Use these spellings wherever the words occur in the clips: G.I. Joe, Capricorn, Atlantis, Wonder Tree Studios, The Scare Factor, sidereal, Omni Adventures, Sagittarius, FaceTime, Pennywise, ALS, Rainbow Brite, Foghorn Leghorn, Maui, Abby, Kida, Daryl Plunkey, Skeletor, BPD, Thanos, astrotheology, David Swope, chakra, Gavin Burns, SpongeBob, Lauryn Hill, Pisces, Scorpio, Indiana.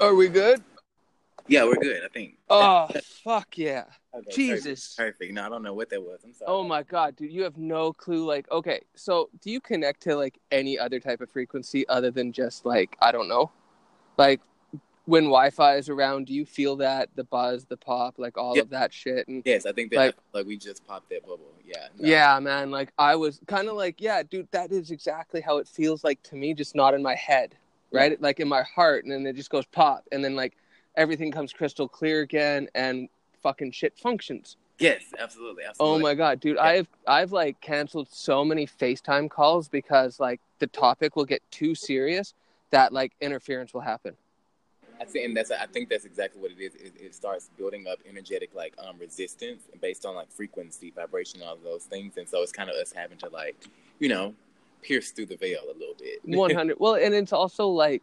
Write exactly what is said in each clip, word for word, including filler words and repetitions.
Are we good? Yeah, we're good, I think. Oh, fuck yeah. Okay, Jesus. Perfect. perfect. No, I don't know what that was. I'm sorry. Oh, my God, dude. You have no clue. Like, okay, so do you connect to, like, any other type of frequency other than just, like, I don't know? Like, when Wi-Fi is around, do you feel that? The buzz, the pop, like, all yep. of that shit? And yes, I think that, like, like we just popped that bubble. Yeah. No. Yeah, man. Like, I was kind of like, yeah, dude, that is exactly how it feels like to me, just not in my head, right? Yeah. Like, in my heart, and then it just goes pop, and then, like, everything comes crystal clear again, and fucking shit functions. Yes, absolutely. absolutely. Oh my God, dude. Yeah. I've, I've like canceled so many FaceTime calls because like the topic will get too serious that like interference will happen. I think, and that's, I think that's exactly what it is. It, it starts building up energetic like um, resistance based on like frequency, vibration, all of those things. And so it's kind of us having to like, you know, pierce through the veil a little bit. one hundred Well, and it's also like,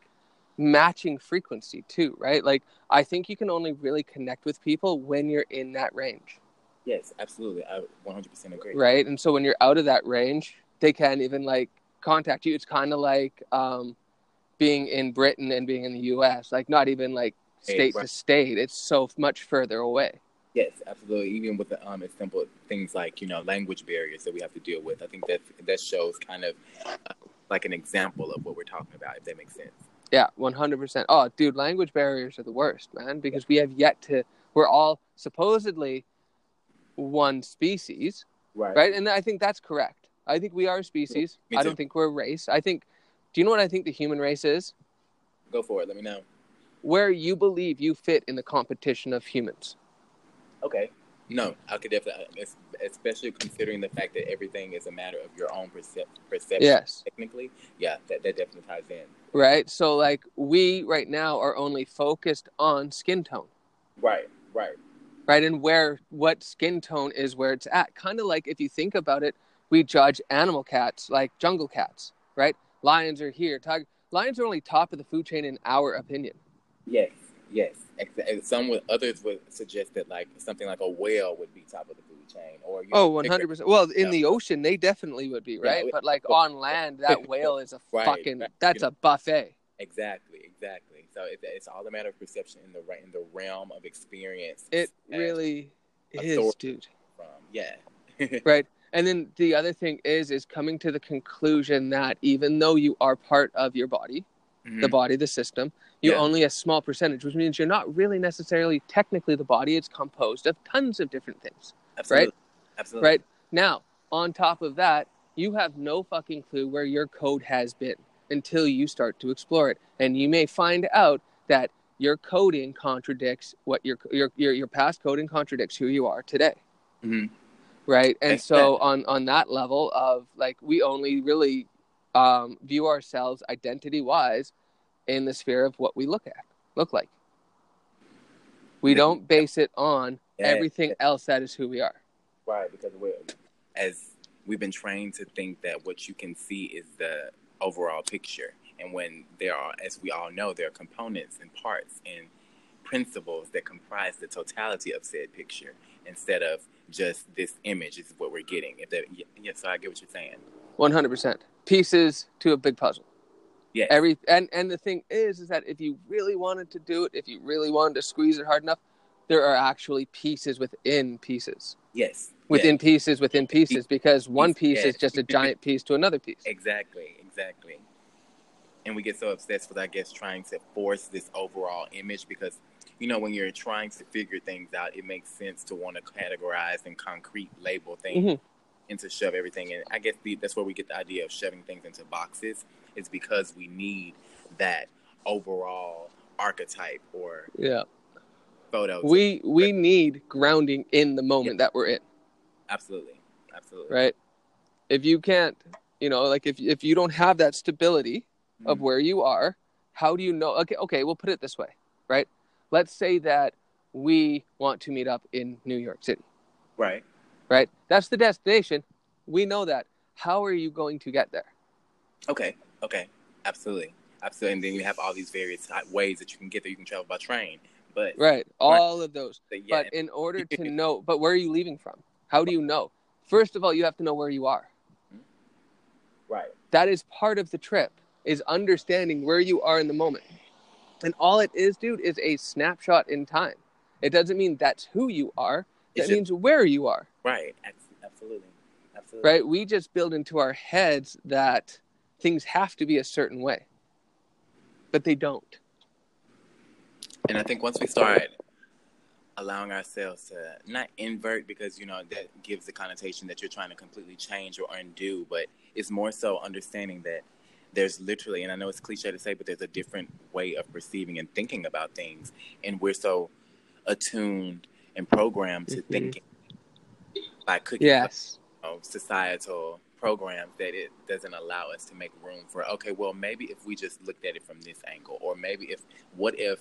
matching frequency too, right? Like I think you can only really connect with people when you're in that range. Yes, absolutely. I one hundred percent agree. Right? And so when you're out of that range, they can't even like contact you. It's kind of like um being in Britain and being in the U S, like not even like state hey, right. to state. It's so much further away. Yes, absolutely. Even with the um, simple things like, you know, language barriers that we have to deal with. I think that that shows kind of uh, like an example of what we're talking about, if that makes sense. Yeah, one hundred percent. Oh, dude, language barriers are the worst, man, because we have yet to, we're all supposedly one species, right? right? And I think that's correct. I think we are a species. Yeah, I don't think we're a race. I think, do you know what I think the human race is? Go for it. Let me know. Where you believe you fit in the competition of humans. Okay. No, I could definitely, especially considering the fact that everything is a matter of your own percep- perception. Yes. Technically, yeah, that, that definitely ties in. Right? So, like, we right now are only focused on skin tone. Right, right. Right, and where, what skin tone is where it's at. Kind of like, if you think about it, we judge animal cats, like jungle cats, right? Lions are here. Tig- Lions are only top of the food chain in our opinion. Yes. Yes, some with others would suggest that like something like a whale would be top of the food chain, or you know, oh, one hundred percent. Well, in the ocean, they definitely would be, right? Yeah, but like on land, that whale is a right, fucking right. that's you a know. buffet. Exactly, exactly. So it, it's all a matter of perception in the in the realm of experience. It really is, dude. From. Yeah, right. And then the other thing is is coming to the conclusion that even though you are part of your body. Mm-hmm. The body, the system, you're yeah. only a small percentage, which means you're not really necessarily technically the body. It's composed of tons of different things. Absolutely. Right? Absolutely. Right? Now, on top of that, you have no fucking clue where your code has been until you start to explore it. And you may find out that your coding contradicts what your your your, your past coding contradicts who you are today. Mm-hmm. Right? And That's so that. on, on that level of like, we only really... Um, view ourselves identity-wise in the sphere of what we look at, look like. We don't base it on yeah. everything else that is who we are. Right, because we're, as we've been trained to think that what you can see is the overall picture. And when there are, as we all know, there are components and parts and principles that comprise the totality of said picture instead of just this image is what we're getting. If that, yeah, so I get what you're saying. one hundred percent. Pieces to a big puzzle. Yeah. Every and, and the thing is, is that if you really wanted to do it, if you really wanted to squeeze it hard enough, there are actually pieces within pieces. Yes. Within yes. pieces, within pieces, because one piece yes. is just a giant piece to another piece. Exactly, exactly. And we get so obsessed with, I guess, trying to force this overall image because, you know, when you're trying to figure things out, it makes sense to want to categorize and concrete label things. Mm-hmm. And to shove everything in. I guess the, that's where we get the idea of shoving things into boxes. It's because we need that overall archetype or yeah. photo. We we but, need grounding in the moment yeah. that we're in. Absolutely. Absolutely. Right? If you can't, you know, like if if you don't have that stability mm-hmm. of where you are, how do you know? Okay, okay, we'll put it this way, right? Let's say that we want to meet up in New York City. Right. Right? That's the destination. We know that. How are you going to get there? Okay. Okay. Absolutely. Absolutely. And then you have all these various ways that you can get there. You can travel by train. But Right. All right. of those. So, yeah. But in order to know, but where are you leaving from? How do you know? First of all, you have to know where you are. Right. That is part of the trip, is understanding where you are in the moment. And all it is, dude, is a snapshot in time. It doesn't mean that's who you are. That means where you are. Right. Absolutely. Absolutely. Right? We just build into our heads that things have to be a certain way. But they don't. And I think once we start allowing ourselves to not invert, because, you know, that gives the connotation that you're trying to completely change or undo, but it's more so understanding that there's literally, and I know it's cliche to say, but there's a different way of perceiving and thinking about things. And we're so attuned and programmed to mm-hmm. thinking by cooking yes. up, you know, societal programs that it doesn't allow us to make room for, okay, well, maybe if we just looked at it from this angle, or maybe if, what if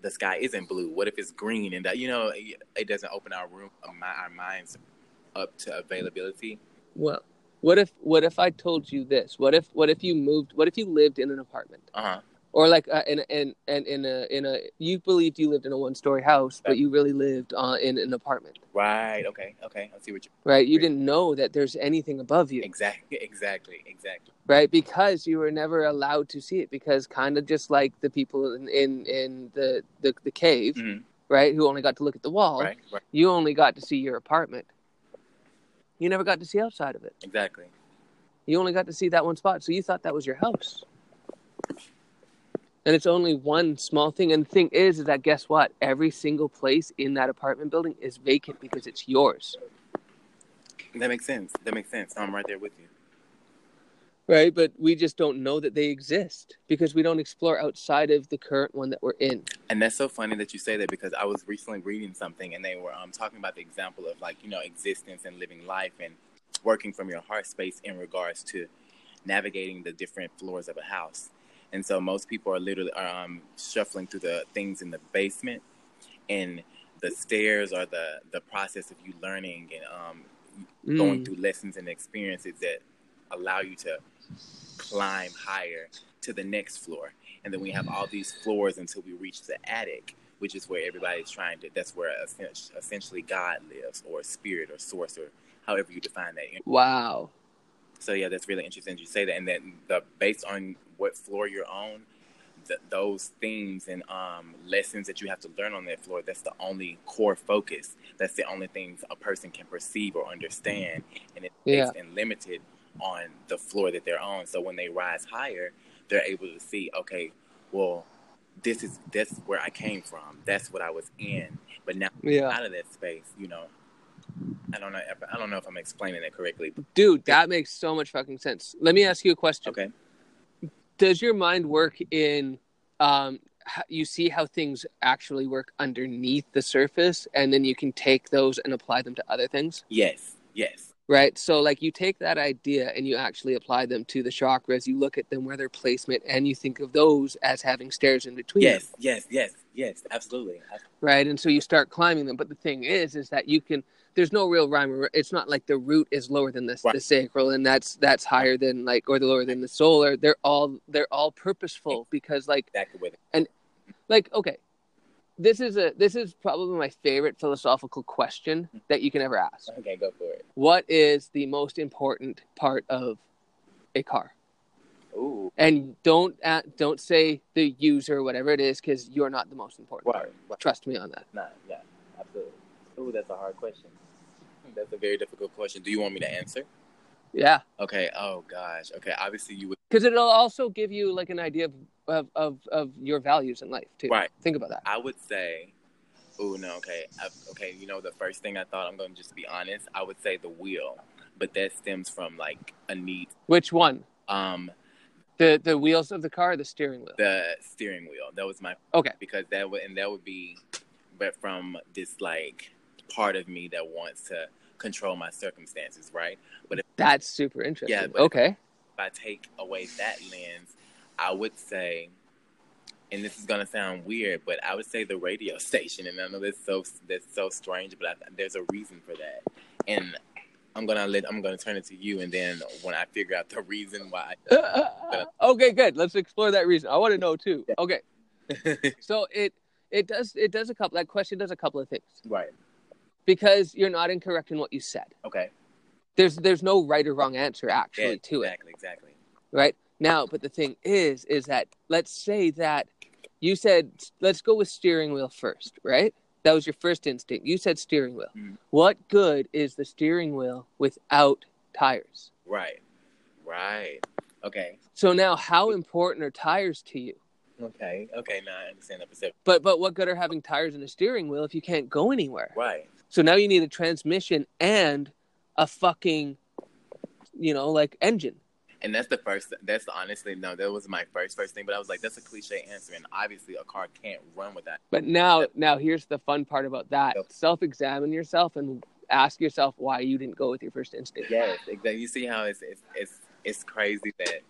the sky isn't blue? What if it's green? And that, you know, it doesn't open our room, our minds up to availability. Well, what if, what if I told you this? What if, what if you moved, what if you lived in an apartment? Uh-huh. Or like uh, in in and in a in a you believed you lived in a one story house, but you really lived uh, in an apartment. Right. Okay. Okay. I see what you. Right. You didn't know that there's anything above you. Exactly. Exactly. Exactly. Right, because you were never allowed to see it, because kind of just like the people in in, in the, the the cave, mm-hmm. right, who only got to look at the wall. Right, right. You only got to see your apartment. You never got to see outside of it. Exactly. You only got to see that one spot, so you thought that was your house. And it's only one small thing. And the thing is, is that guess what? Every single place in that apartment building is vacant because it's yours. That makes sense. That makes sense. I'm right there with you. Right. But we just don't know that they exist because we don't explore outside of the current one that we're in. And that's so funny that you say that, because I was recently reading something and they were um, talking about the example of, like, you know, existence and living life and working from your heart space in regards to navigating the different floors of a house. And so most people are literally um, shuffling through the things in the basement, and the stairs are the, the process of you learning and um, mm. going through lessons and experiences that allow you to climb higher to the next floor. And then we have all these floors until we reach the attic, which is where everybody's trying to, that's where essentially God lives, or spirit or source, or however you define that. Wow. So yeah, that's really interesting you say that. And then the, based on what floor you're on, th- those themes and um, lessons that you have to learn on that floor, that's the only core focus. That's the only things a person can perceive or understand. And it's yeah. based and limited on the floor that they're on. So when they rise higher, they're able to see, okay, well, this is that's where I came from. That's what I was in. But now yeah. out of that space, you know, I don't know. If, I don't know if I'm explaining it correctly. Dude, that makes so much fucking sense. Let me ask you a question. Okay. Does your mind work in, um, you see how things actually work underneath the surface, and then you can take those and apply them to other things? Yes, yes. Right? So, like, you take that idea and you actually apply them to the chakras. You look at them, where their placement, and you think of those as having stairs in between. Yes, them. yes, yes, yes, absolutely. Right? And so you start climbing them. But the thing is, is that you can... There's no real rhyme or it's not like the root is lower than the, right. the sacral and that's that's higher than like or the lower than the solar. They're all they're all purposeful because like exactly. and like okay, this is a this is probably my favorite philosophical question that you can ever ask. Okay, go for it. What is the most important part of a car? Ooh. And don't at, don't say the user, whatever it is, because you're not the most important. Right. Right. Trust me on that. Nah, yeah, absolutely. Ooh, that's a hard question. That's a very difficult question. Do you want me to answer? Yeah. Okay. Oh, gosh. Okay. Obviously, you would. Because it'll also give you like an idea of, of, of, of your values in life, too. Right. Think about that. I would say, oh, no. Okay. I, okay. You know, the first thing I thought, I'm going to just be honest, I would say the wheel. But that stems from like a need. Which one? Um, The the wheels of the car or the steering wheel? The steering wheel. That was my. Okay. Because that would, and that would be, but from this like part of me that wants to control my circumstances, right? But if, that's super interesting. Yeah, but okay. If, if I take away that lens, I would say, and this is gonna sound weird, but I would say the radio station. And I know that's so that's so strange, but I, there's a reason for that. And I'm gonna let I'm gonna turn it to you, and then when I figure out the reason why. I, uh, uh, okay, good. Let's explore that reason. I want to know too. Yeah. Okay. So it it does it does a couple. That question does a couple of things. Right. Because you're not incorrect in what you said. Okay. There's there's no right or wrong answer actually yeah, to exactly, it. Exactly, exactly. Right? Now, but the thing is, is that let's say that You said, let's go with steering wheel first, right? That was your first instinct. You said steering wheel. Mm. What good is the steering wheel without tires? Right. Right. Okay. So now, how important are tires to you? Okay. Okay. Now I understand that perception. But, but what good are having tires and a steering wheel if you can't go anywhere? Right. So now you need a transmission and a fucking, you know, like engine. And that's the first, that's the, honestly, no, that was my first, first thing. But I was like, that's a cliche answer. And obviously a car can't run with that. But now, now here's the fun part about that. Yep. Self-examine yourself and ask yourself why you didn't go with your first instinct. Yes, exactly. You see how it's, it's, it's, it's crazy that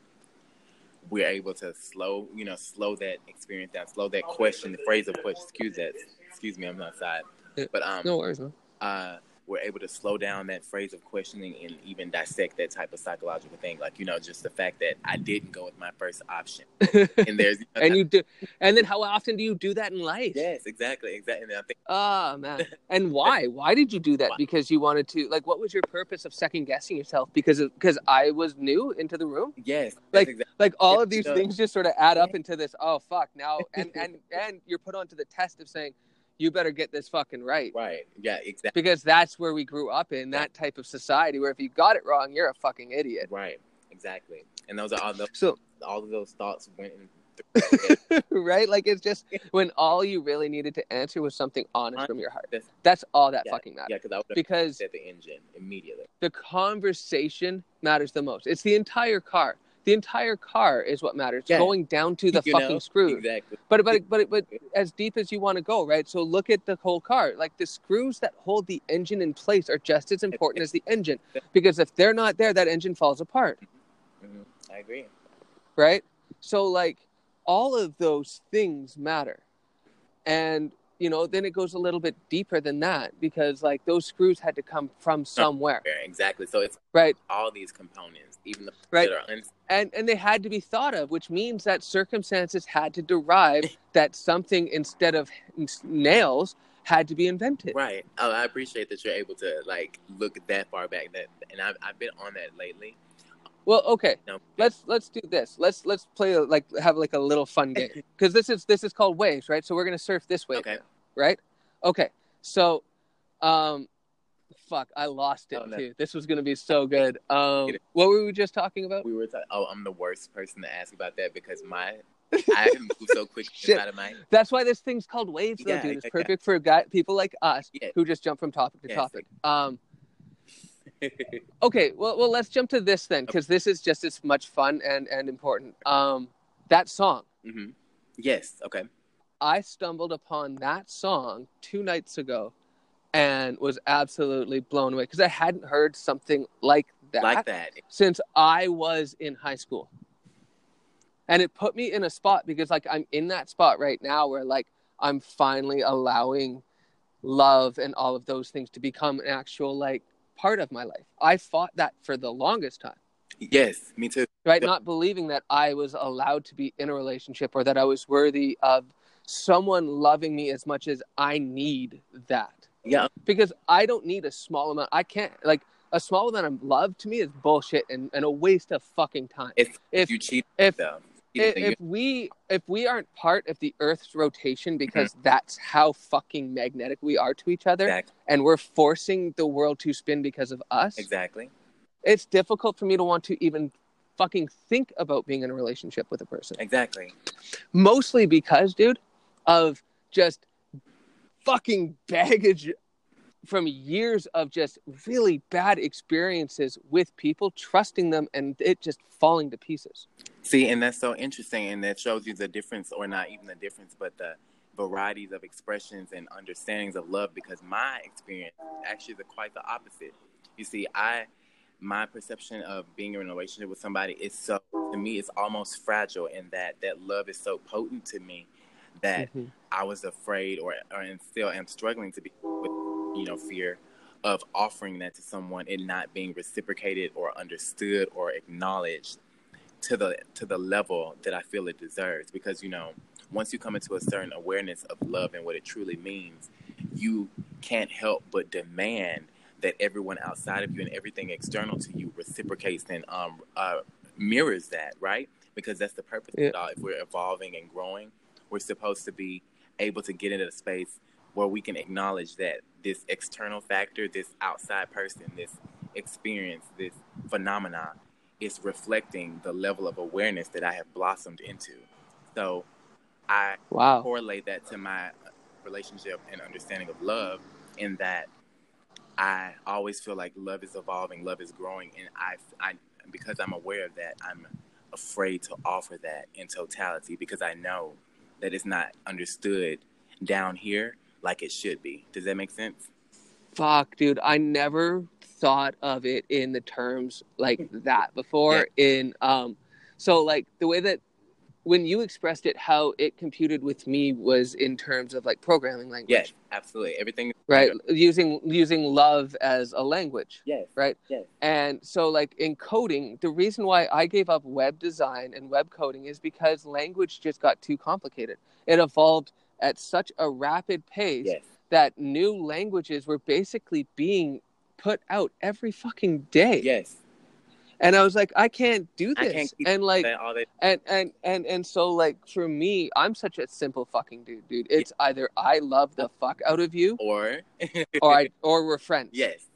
we're able to slow, you know, slow that experience down, slow that question, the phrase of question, excuse that, excuse me, I'm outside. But, um, no worries, man. Uh, we're able to slow down that phrase of questioning and even dissect that type of psychological thing. Like, you know, just the fact that I didn't go with my first option. And there's, you know, and you do, and then how often do you do that in life? Yes, exactly. Exactly. And I think, oh man. And why, why did you do that? Why? Because you wanted to, like, what was your purpose of second guessing yourself? Because, because I was new into the room. Yes. Like, exactly. Like all of these, you know, things just sort of add up into this. Oh fuck. Now, and, and, and you're put onto the test of saying, you better get this fucking right. Right. Yeah, exactly. Because that's where we grew up in, that type of society where if you got it wrong, you're a fucking idiot. Right. Exactly. And those are all those, so, all of those thoughts went in. Right? Like, it's just when all you really needed to answer was something honest, honest from your heart. That's, that's all that yeah, fucking matters. Yeah, cause I would have because at the engine immediately. The conversation matters the most. It's the entire car. The entire car is what matters. Yeah. Going down to the you fucking know? Screws. Exactly. But but but but as deep as you want to go, right? So look at the whole car. Like the screws that hold the engine in place are just as important as the engine, because if they're not there, that engine falls apart. Mm-hmm. I agree. Right? So like all of those things matter, and you know then it goes a little bit deeper than that because like those screws had to come from somewhere. Exactly. So it's right. All these components, even the right. That are un- And and they had to be thought of, which means that circumstances had to derive that something instead of nails had to be invented. Right. Oh, I appreciate that you're able to like look that far back. That and I've I've been on that lately. Well, okay. No. Let's let's do this. Let's let's play a, like have like a little fun game because this is this is called waves, right? So we're gonna surf this wave. Okay. Now, right. Okay. So, um, fuck, I lost it oh, no. too. This was gonna be so good. Um, what were we just talking about? We were talking. Oh, I'm the worst person to ask about that because my I moved so quickly out of my. That's why this thing's called waves, though, yeah, dude. It's yeah, perfect yeah. for guy people like us yeah. who just jump from topic to yeah, topic. Like... Um. Okay. Well, well, let's jump to this then because okay. this is just as much fun and and important. Um, that song. Mm-hmm. Yes. Okay. I stumbled upon that song two nights ago. And was absolutely blown away because I hadn't heard something like that, like that since I was in high school. And it put me in a spot because, like, I'm in that spot right now where, like, I'm finally allowing love and all of those things to become an actual, like, part of my life. I fought that for the longest time. Yes, me too. Right? Yep. Not believing that I was allowed to be in a relationship or that I was worthy of someone loving me as much as I need that. Yeah, because I don't need a small amount. I can't like a small amount of love to me is bullshit and, and a waste of fucking time. If, if you cheat, if them, if, if we if we aren't part of the Earth's rotation because mm-hmm. that's how fucking magnetic we are to each other, exactly. and we're forcing the world to spin because of us. Exactly, it's difficult for me to want to even fucking think about being in a relationship with a person. Exactly, mostly because, dude, of just. Fucking baggage from years of just really bad experiences with people, trusting them and it just falling to pieces. See, and that's so interesting, and that shows you the difference, or not even the difference, but the varieties of expressions and understandings of love. Because my experience actually is quite the opposite. You see, I my perception of being in a relationship with somebody is so, to me, it's almost fragile, and that that love is so potent to me. That mm-hmm. I was afraid or, or and still am struggling to be with, you know, fear of offering that to someone and not being reciprocated or understood or acknowledged to the to the level that I feel it deserves. Because, you know, once you come into a certain awareness of love and what it truly means, you can't help but demand that everyone outside of you and everything external to you reciprocates and um, uh, mirrors that, right? Because that's the purpose yeah. of it all. If we're evolving and growing, we're supposed to be able to get into the space where we can acknowledge that this external factor, this outside person, this experience, this phenomena is reflecting the level of awareness that I have blossomed into. So I wow. correlate that to my relationship and understanding of love, in that I always feel like love is evolving, love is growing, and I, I because I'm aware of that, I'm afraid to offer that in totality, because I know that it's not understood down here like it should be. Does that make sense? Fuck, dude. I never thought of it in the terms like that before. Yeah. In um, so like the way that when you expressed it, how it computed with me was in terms of like programming language. Yes, absolutely. Everything. Right. Using using love as a language. Yes. Right. Yes. And so like in coding, the reason why I gave up web design and web coding is because language just got too complicated. It evolved at such a rapid pace yes. that new languages were basically being put out every fucking day. Yes. And I was like, I can't do this. I can't keep and like, all that. and, and, and, and so like, for me, I'm such a simple fucking dude, dude. It's yeah. either I love the fuck out of you or, or I, or we're friends. Yes.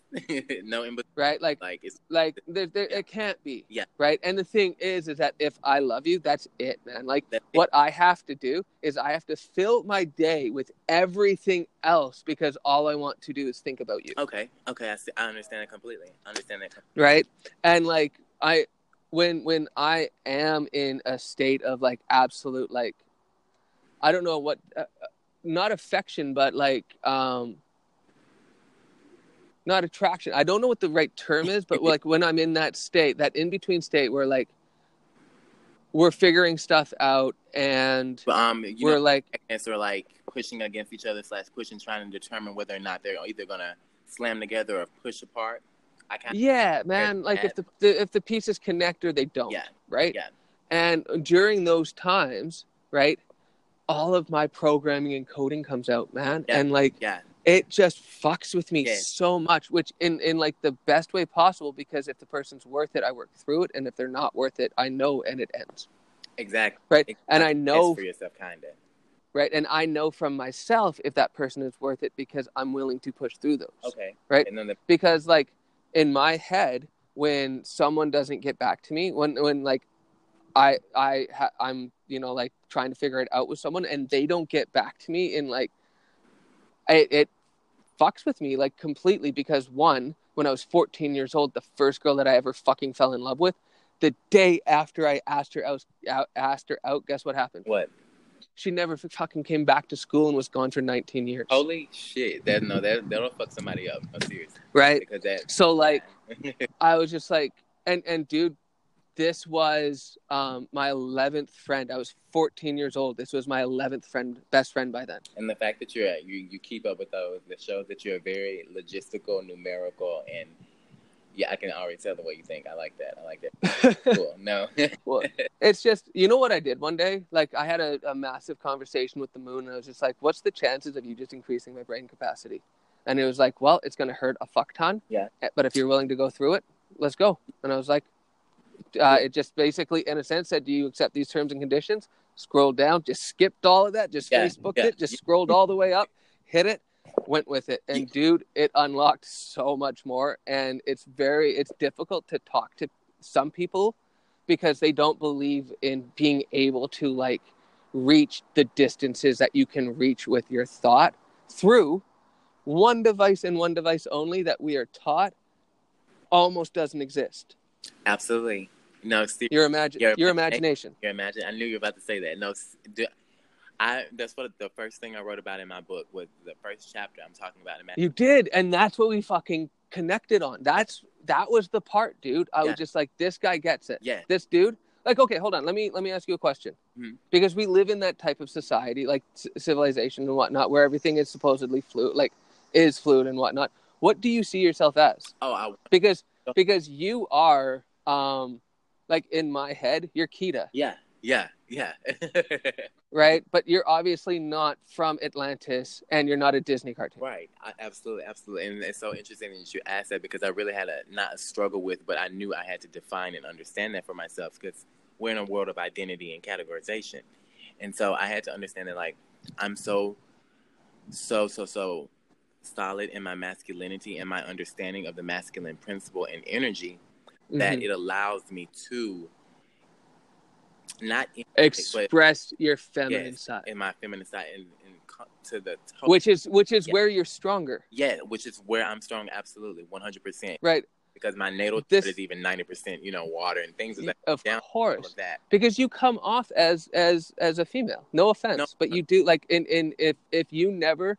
No. In- right. Like, like, it's, like there, there, yeah. it can't be. Yeah. Right. And the thing is, is that if I love you, that's it, man. Like that's what it. I have to do is I have to fill my day with everything else, because all I want to do is think about you. Okay. Okay. I, see. I understand it completely. I understand that completely. Right. And like, I, when, when I am in a state of like absolute, like, I don't know what, uh, not affection, but like, um, not attraction. I don't know what the right term is, but like when I'm in that state, that in-between state where like we're figuring stuff out and um, you we're know, like... And so like pushing against each other slash pushing, trying to determine whether or not they're either going to slam together or push apart. I kind of yeah, man. Like if the, the if the pieces connect or they don't, yeah. right? Yeah. And during those times, right, all of my programming and coding comes out, man. Yeah. And like... yeah. It just fucks with me yes. so much, which in, in like the best way possible, because if the person's worth it, I work through it. And if they're not worth it, I know, and it ends. Exactly. Right. Exactly. And I know it's for yourself, kind of. Right. And I know from myself if that person is worth it, because I'm willing to push through those. Okay. Right. And then the- because like in my head, when someone doesn't get back to me, when, when like I, I, ha- I'm, you know, like trying to figure it out with someone and they don't get back to me in like, it, it fucks with me like completely, because one, when I was fourteen years old, the first girl that I ever fucking fell in love with, the day after I asked her out, asked her out, guess what happened? What? She never fucking came back to school and was gone for nineteen years. Holy shit! That no, that that'll fuck somebody up. No, seriously. Right. Because that. So like, I was just like, and and dude, this was um, my eleventh friend. I was fourteen years old. This was my eleventh friend, best friend by then. And the fact that you're you you keep up with those, that shows that you're very logistical, numerical, and yeah, I can already tell the way you think. I like that. I like that. Cool. No, well, it's just, you know what I did one day? Like I had a, a massive conversation with the moon, and I was just like, "What's the chances of you just increasing my brain capacity?" And it was like, "Well, it's going to hurt a fuck ton. Yeah, but if you're willing to go through it, let's go." And I was like. Uh, it just basically, in a sense, said, do you accept these terms and conditions? Scroll down, just skipped all of that, just yeah, Facebooked yeah. it, just scrolled all the way up, hit it, went with it. And dude, it unlocked so much more. And it's very, it's difficult to talk to some people because they don't believe in being able to like reach the distances that you can reach with your thought through one device and one device only that we are taught almost doesn't exist. Absolutely. No, seriously. Your, imagi- your, your imagination. Your imagination. I knew you were about to say that. No, I. That's what the first thing I wrote about in my book was the first chapter. I'm talking about imagination. You did, and that's what we fucking connected on. That's that was the part, dude. I yeah. was just like, this guy gets it. Yeah. This dude, like, okay, hold on. Let me let me ask you a question, mm-hmm. because we live in that type of society, like c- civilization and whatnot, where everything is supposedly fluid, like is fluid and whatnot. What do you see yourself as? Oh, I because. Because you are, um, like, in my head, you're Kida. Yeah, yeah, yeah. Right? But you're obviously not from Atlantis, and you're not a Disney cartoon. Right. I, absolutely, absolutely. And it's so interesting that you asked that, because I really had a, not a struggle with, but I knew I had to define and understand that for myself, because we're in a world of identity and categorization. And so I had to understand that, like, I'm so, so, so, so solid in my masculinity and my understanding of the masculine principle and energy mm-hmm. that it allows me to not express but, your feminine yes, side and my feminine side and, and to the total. which is which is yeah. where you're stronger yeah which is where I'm strong absolutely one hundred percent right because my natal this, is even ninety percent you know water and things like that of down, course of that. Because you come off as as as a female no offense no. but you do like in in if if you never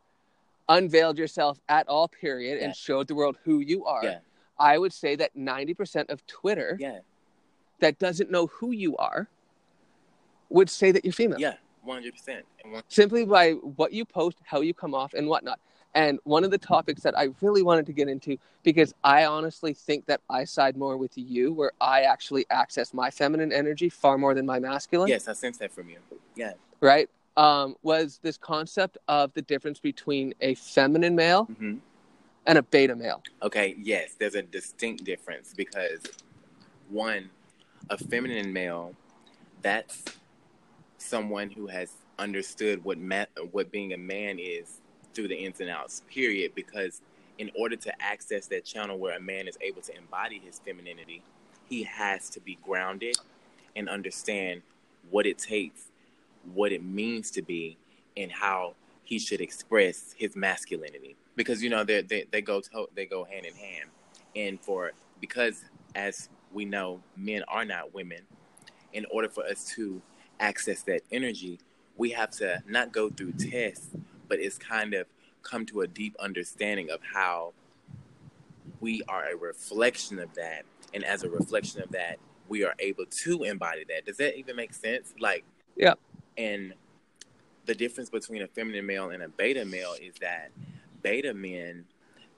unveiled yourself at all period yeah. and showed the world who you are yeah. I would say that ninety percent of Twitter yeah. that doesn't know who you are would say that you're female. Yeah, one hundred percent. Simply by what you post, how you come off, and whatnot. And one of the topics that I really wanted to get into, because I honestly think that I side more with you, where I actually access my feminine energy far more than my masculine. Yes, I sense that from you. Yeah. Right? Um, was this concept of the difference between a feminine male mm-hmm. and a beta male. Okay, yes. There's a distinct difference because, one, a feminine male, that's someone who has understood what ma- what being a man is through the ins and outs, period, because in order to access that channel where a man is able to embody his femininity, he has to be grounded and understand what it takes, what it means to be, and how he should express his masculinity. Because, you know, they they go to- they go hand in hand. And for because, as we know, men are not women, in order for us to access that energy, we have to not go through tests, but it's kind of come to a deep understanding of how we are a reflection of that. And as a reflection of that, we are able to embody that. Does that even make sense? Like, yeah. And the difference between a feminine male and a beta male is that beta men,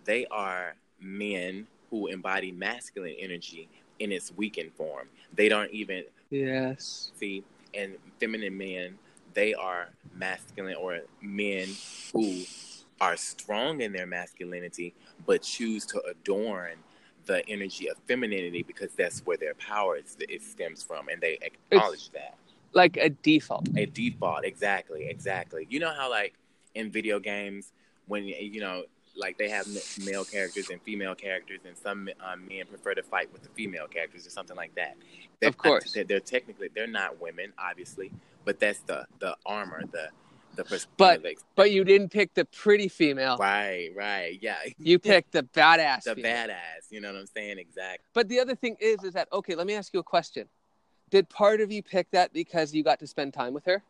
they are men who embody masculine energy in its weakened form. They don't even... Yes. See, and feminine men, they are masculine, or men who are strong in their masculinity, but choose to adorn the energy of femininity because that's where their power is, it stems from, and they acknowledge it's that. Like a default. A default, exactly, exactly. You know how, like, in video games, when, you know, like, they have male characters and female characters, and some um, men prefer to fight with the female characters or something like that. They're, of course. They're, they're technically, they're not women, obviously, but that's the, the armor, the the perspective. But, but you didn't pick the pretty female. Right, right, yeah. You picked the badass The female. badass, you know what I'm saying? Exactly. But the other thing is, is that, okay, let me ask you a question. Did part of you pick that because you got to spend time with her?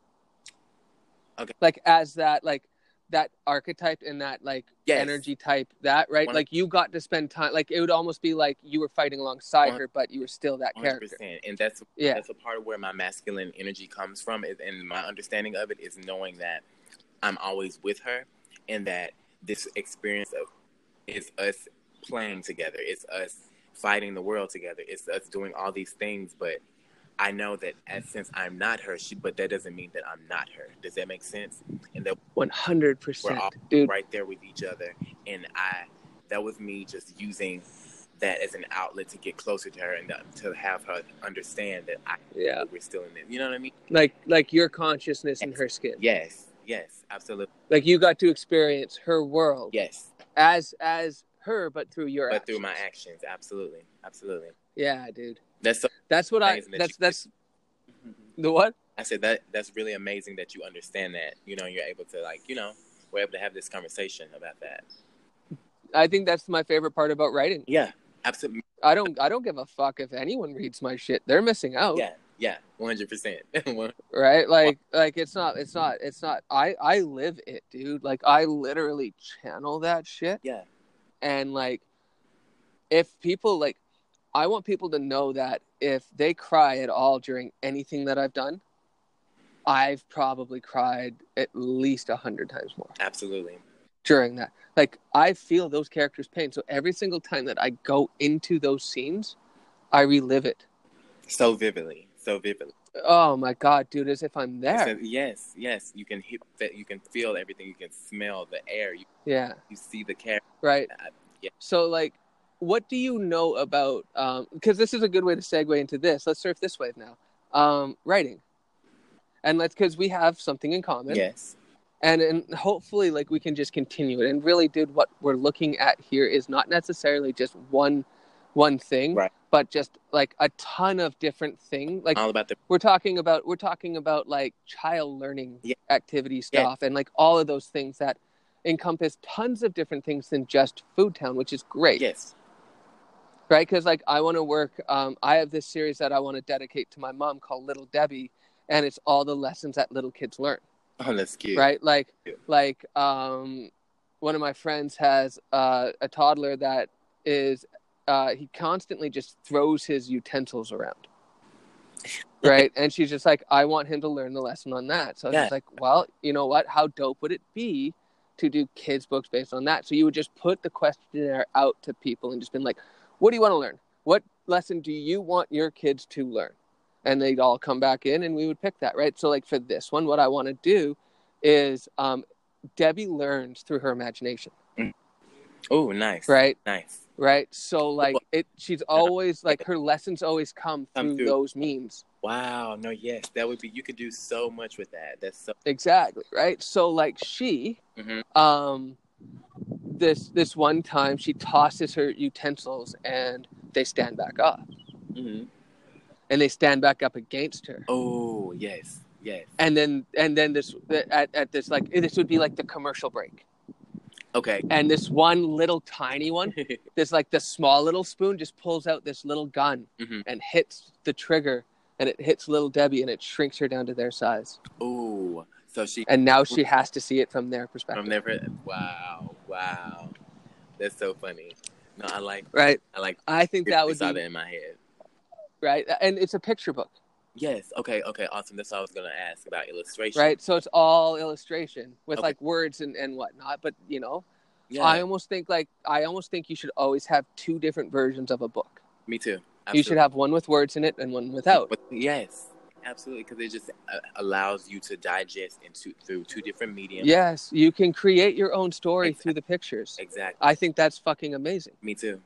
Okay. Like, as that, like, that archetype and that like yes. energy type that right one hundred percent. Like you got to spend time, like it would almost be like you were fighting alongside her, but you were still that one hundred percent. Character and that's yeah. that's a part of where my masculine energy comes from, and my understanding of it is knowing that I'm always with her, and that this experience of is us playing together, it's us fighting the world together, it's us doing all these things, but I know that as, since I'm not her, she, but that doesn't mean that I'm not her. Does that make sense? And that one hundred percent, we're all dude. right there with each other. And I, that was me just using that as an outlet to get closer to her and to, to have her understand that I, yeah. we're still in this. You know what I mean? Like, like your consciousness yes. in her skin. Yes, yes, absolutely. Like you got to experience her world. Yes. As, as her, but through your but actions. But through my actions, absolutely, absolutely. Yeah, dude. That's so that's what I that that's that's the what I said that that's really amazing that you understand that, you know, you're able to like, you know, we're able to have this conversation about that. I think that's my favorite part about writing. Yeah, absolutely. I don't I don't give a fuck if anyone reads my shit. They're missing out. Yeah, yeah, one hundred percent. Right? Like like it's not it's not it's not I I live it, dude. Like I literally channel that shit. Yeah. And like if people like I want people to know that if they cry at all during anything that I've done, I've probably cried at least a hundred times more. Absolutely. During that. Like, I feel those characters' pain. So every single time that I go into those scenes, I relive it. So vividly. So vividly. Oh, my God, dude, as if I'm there. A, yes, yes. You can hit that. You can feel everything. You can smell the air. You, yeah. You see the character. Right. I, yeah. So, like, what do you know about, um, because this is a good way to segue into this. Let's surf this wave now. Um, writing. and let's, because we have something in common. Yes. And and hopefully, like, we can just continue it. And really, dude, what we're looking at here is not necessarily just one one thing, right, but just like a ton of different things. Like all about the- we're talking about we're talking about like child learning yeah. activity stuff yeah. and like all of those things that encompass tons of different things than just Food Town, which is great. Yes. Right? Because like I want to work. Um, I have this series that I want to dedicate to my mom called Little Debbie, and it's all the lessons that little kids learn. Oh, that's cute. Right? Like, cute. like um, one of my friends has uh, a toddler that is, uh, he constantly just throws his utensils around. Right? And she's just like, I want him to learn the lesson on that. So yeah. It's like, well, you know what? How dope would it be to do kids' books based on that? So you would just put the questionnaire out to people and just been like, what do you want to learn? What lesson do you want your kids to learn? And they'd all come back in and we would pick that, right? So, like, for this one, what I want to do is um, Debbie learns through her imagination. Mm. Oh, nice. Right? Nice. Right? So, like, it. she's always, like, her lessons always come through, come through. those memes. Wow. No, yes. That would be, you could do so much with that. That's so. Exactly, right? So, like, she, mm-hmm. um, this this one time, she tosses her utensils and they stand back up. Mm-hmm. And they stand back up against her. Oh, yes, yes. And then, and then this at, at this like this would be like the commercial break. Okay. And this one little tiny one, this like the small little spoon, just pulls out this little gun mm-hmm. and hits the trigger, and it hits Little Debbie, and it shrinks her down to their size. Oh, so she. And now she has to see it from their perspective. From their wow, wow, that's so funny. No, I like. Right. I like. I think that would. I saw be, that in my head. Right, and it's a picture book. Yes. Okay. Okay. Awesome. That's what I was gonna ask about illustration. Right. So it's all illustration with okay. like words and, and whatnot. But you know, yeah. I almost think like I almost think you should always have two different versions of a book. Me too. Absolutely. You should have one with words in it and one without. But, yes, absolutely, because it just uh, allows you to digest and to, through two different mediums. Yes, you can create your own story exactly. through the pictures. Exactly. I think that's fucking amazing. Me too.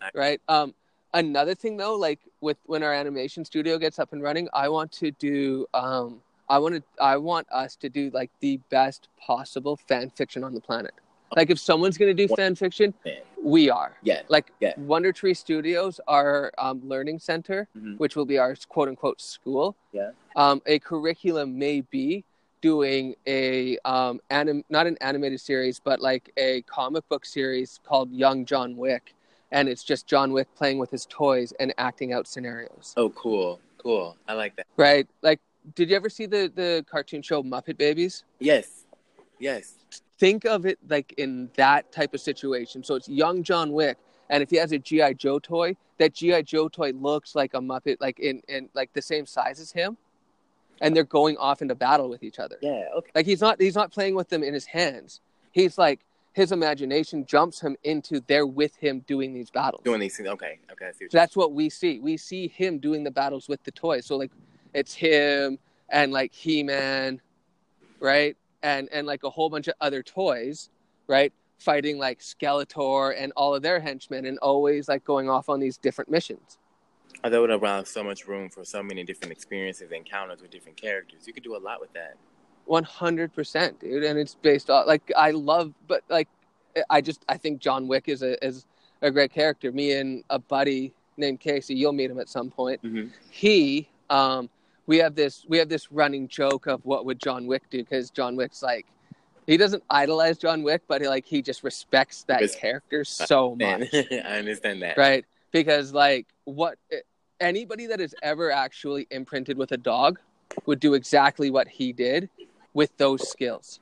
I- right. Um. Another thing, though, like with when our animation studio gets up and running, I want to do, um, I want to, I want us to do like the best possible fan fiction on the planet. Like if someone's going to do fan fiction, we are. Yeah. Like yeah. Wonder Tree Studios, our um, learning center, mm-hmm. which will be our quote unquote school. Yeah. Um, a curriculum may be doing a um, anim not an animated series, but like a comic book series called Young John Wick. And it's just John Wick playing with his toys and acting out scenarios. Oh, cool. Cool. I like that. Right. Like, did you ever see the, the cartoon show Muppet Babies? Yes. Yes. Think of it like in that type of situation. So it's young John Wick. And if he has a G I. Joe toy, that G I. Joe toy looks like a Muppet, like in, in like the same size as him. And they're going off into battle with each other. Yeah. Okay. Like he's not, he's not playing with them in his hands. He's like, his imagination jumps him into there with him doing these battles. Doing these things. Okay. Okay. I see what so that's what we see. We see him doing the battles with the toys. So like it's him and like He-Man, right? And and like a whole bunch of other toys, right? Fighting like Skeletor and all of their henchmen and always like going off on these different missions. Oh, that would allow so much room for so many different experiences and encounters with different characters. You could do a lot with that. one hundred percent, dude. And it's based on, like, I love, but, like, I just, I think John Wick is a is a great character. Me and a buddy named Casey, you'll meet him at some point. Mm-hmm. He, um, we have this, we have this running joke of what would John Wick do? Because John Wick's, like, he doesn't idolize John Wick, but, he, like, he just respects that Res- character so much. I understand that. Right? Because, like, what, anybody that is ever actually imprinted with a dog would do exactly what he did with those skills.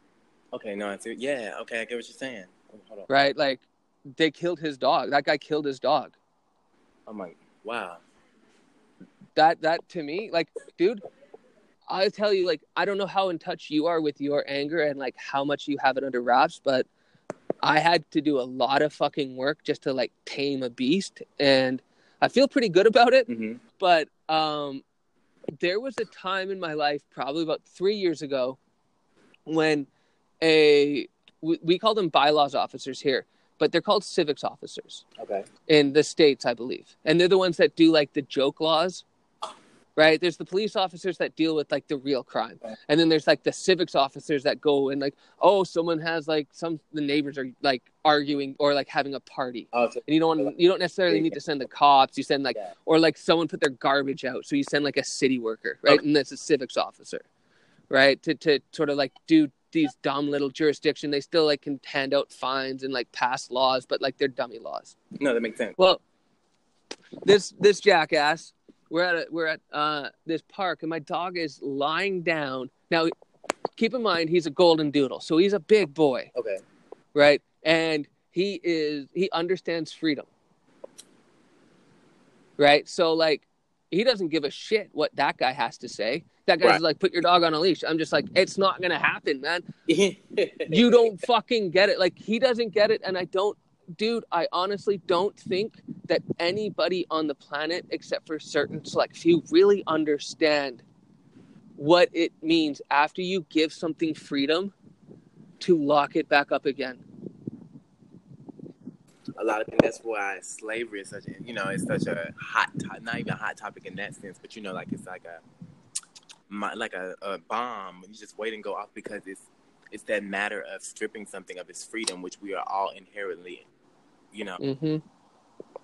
Okay, no, I see. Yeah, okay, I get what you're saying. Hold on. Right, like, they killed his dog. That guy killed his dog. I'm like, wow. That, that to me, like, dude, I tell you, like, I don't know how in touch you are with your anger and, like, how much you have it under wraps, but I had to do a lot of fucking work just to, like, tame a beast, and I feel pretty good about it, mm-hmm. but um, there was a time in my life, probably about three years ago, when a we, we call them bylaws officers here, but they're called civics officers. Okay. In the States, I believe. And they're the ones that do like the joke laws, right? There's the police officers that deal with, like, the real crime. And then there's, like, the civics officers that go and, like, oh, someone has, like, some, the neighbors are, like, arguing or, like, having a party. Oh, so and you don't want, you don't necessarily need to send the cops. You send, like, yeah. or, like, someone put their garbage out. So you send, like, a city worker, right? Okay. And that's a civics officer, right? To, to sort of, like, do these dumb little jurisdiction. They still, like, can hand out fines and, like, pass laws, but, like, they're dummy laws. No, that makes sense. Well, this, this jackass... We're at a, we're at uh, this park, and my dog is lying down. Now, keep in mind, he's a golden doodle, so he's a big boy. Okay. Right? And he is he understands freedom. Right? So, like, he doesn't give a shit what that guy has to say. That guy's right. like, put your dog on a leash. I'm just like, it's not going to happen, man. You don't fucking get it. Like, he doesn't get it, and I don't. Dude, I honestly don't think that anybody on the planet, except for certain select few, really understand what it means after you give something freedom to lock it back up again. A lot of, and that's why slavery is such a, you know, it's such a hot, to- not even a hot topic in that sense, but you know, like it's like a, like a, a bomb. You just wait and go off because it's, it's that matter of stripping something of its freedom, which we are all inherently, you know. Mm-hmm.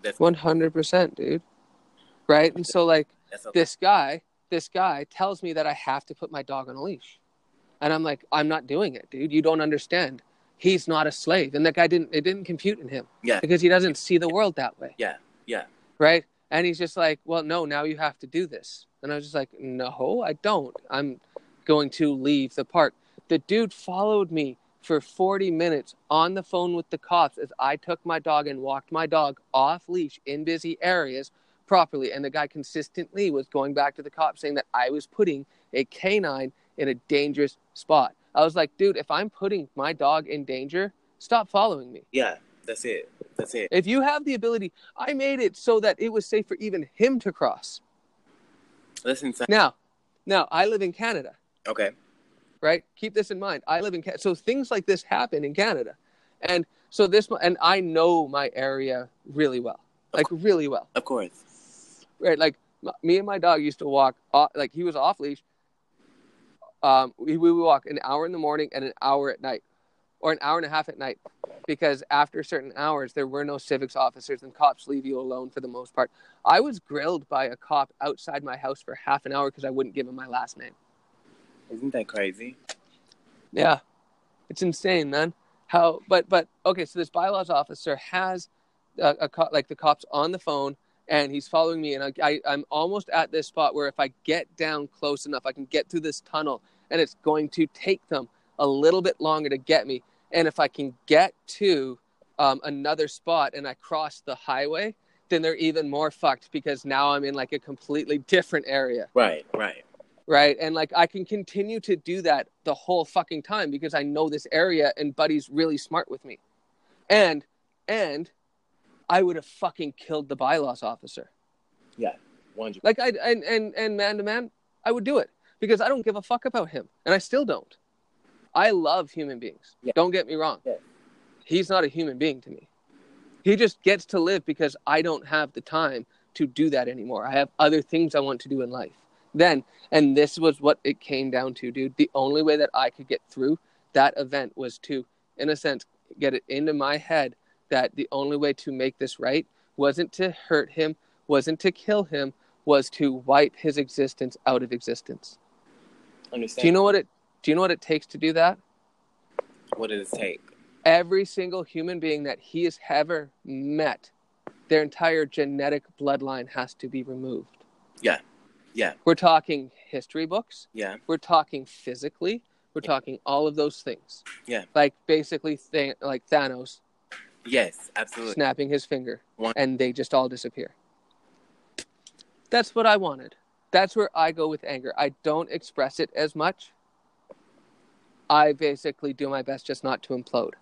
That's one hundred percent, dude. Right? And so, like, this guy, this guy tells me that I have to put my dog on a leash. And I'm like, I'm not doing it, dude. You don't understand. He's not a slave. And that guy didn't, it didn't compute in him. Yeah. Because he doesn't see the world that way. Yeah, yeah. Right? And he's just like, well, no, now you have to do this. And I was just like, no, I don't. I'm going to leave the park. The dude followed me for forty minutes on the phone with the cops as I took my dog and walked my dog off leash in busy areas properly. And the guy consistently was going back to the cops saying that I was putting a canine in a dangerous spot. I was like, dude, if I'm putting my dog in danger, stop following me. Yeah, that's it. That's it. If you have the ability, I made it so that it was safe for even him to cross. That's insane. Now, now I live in Canada. Okay. Right? Keep this in mind. I live in Canada. So things like this happen in Canada. And so this, and I know my area really well, like really well. Of course. Right. Like me and my dog used to walk, off, like he was off leash. Um, we would walk an hour in the morning and an hour at night or an hour and a half at night because after certain hours, there were no civics officers and cops leave you alone for the most part. I was grilled by a cop outside my house for half an hour because I wouldn't give him my last name. Isn't that crazy? Yeah. It's insane, man. How, but, but, okay, so this bylaws officer has, a, a co- like, the cops on the phone, and he's following me, and I, I, I'm almost at this spot where if I get down close enough, I can get through this tunnel, and it's going to take them a little bit longer to get me. And if I can get to um, another spot and I cross the highway, then they're even more fucked because now I'm in, like, a completely different area. Right, right. Right. And like I can continue to do that the whole fucking time because I know this area and Buddy's really smart with me. And and I would have fucking killed the bylaws officer. Yeah. one hundred percent. Like I and, and and man to man, I would do it because I don't give a fuck about him. And I still don't. I love human beings. Yeah. Don't get me wrong. Yeah. He's not a human being to me. He just gets to live because I don't have the time to do that anymore. I have other things I want to do in life. Then, and this was what it came down to, dude. The only way that I could get through that event was to, in a sense, get it into my head that the only way to make this right wasn't to hurt him, wasn't to kill him, was to wipe his existence out of existence. Understand? Do you know what it? Do you know what it takes to do that? What does it take? Every single human being that he has ever met, their entire genetic bloodline has to be removed. Yeah. Yeah. We're talking history books. Yeah. We're talking physically. We're yeah. talking all of those things. Yeah. Like basically th- like Thanos. Yes, absolutely. Snapping his finger. One. And they just all disappear. That's what I wanted. That's where I go with anger. I don't express it as much. I basically do my best just not to implode.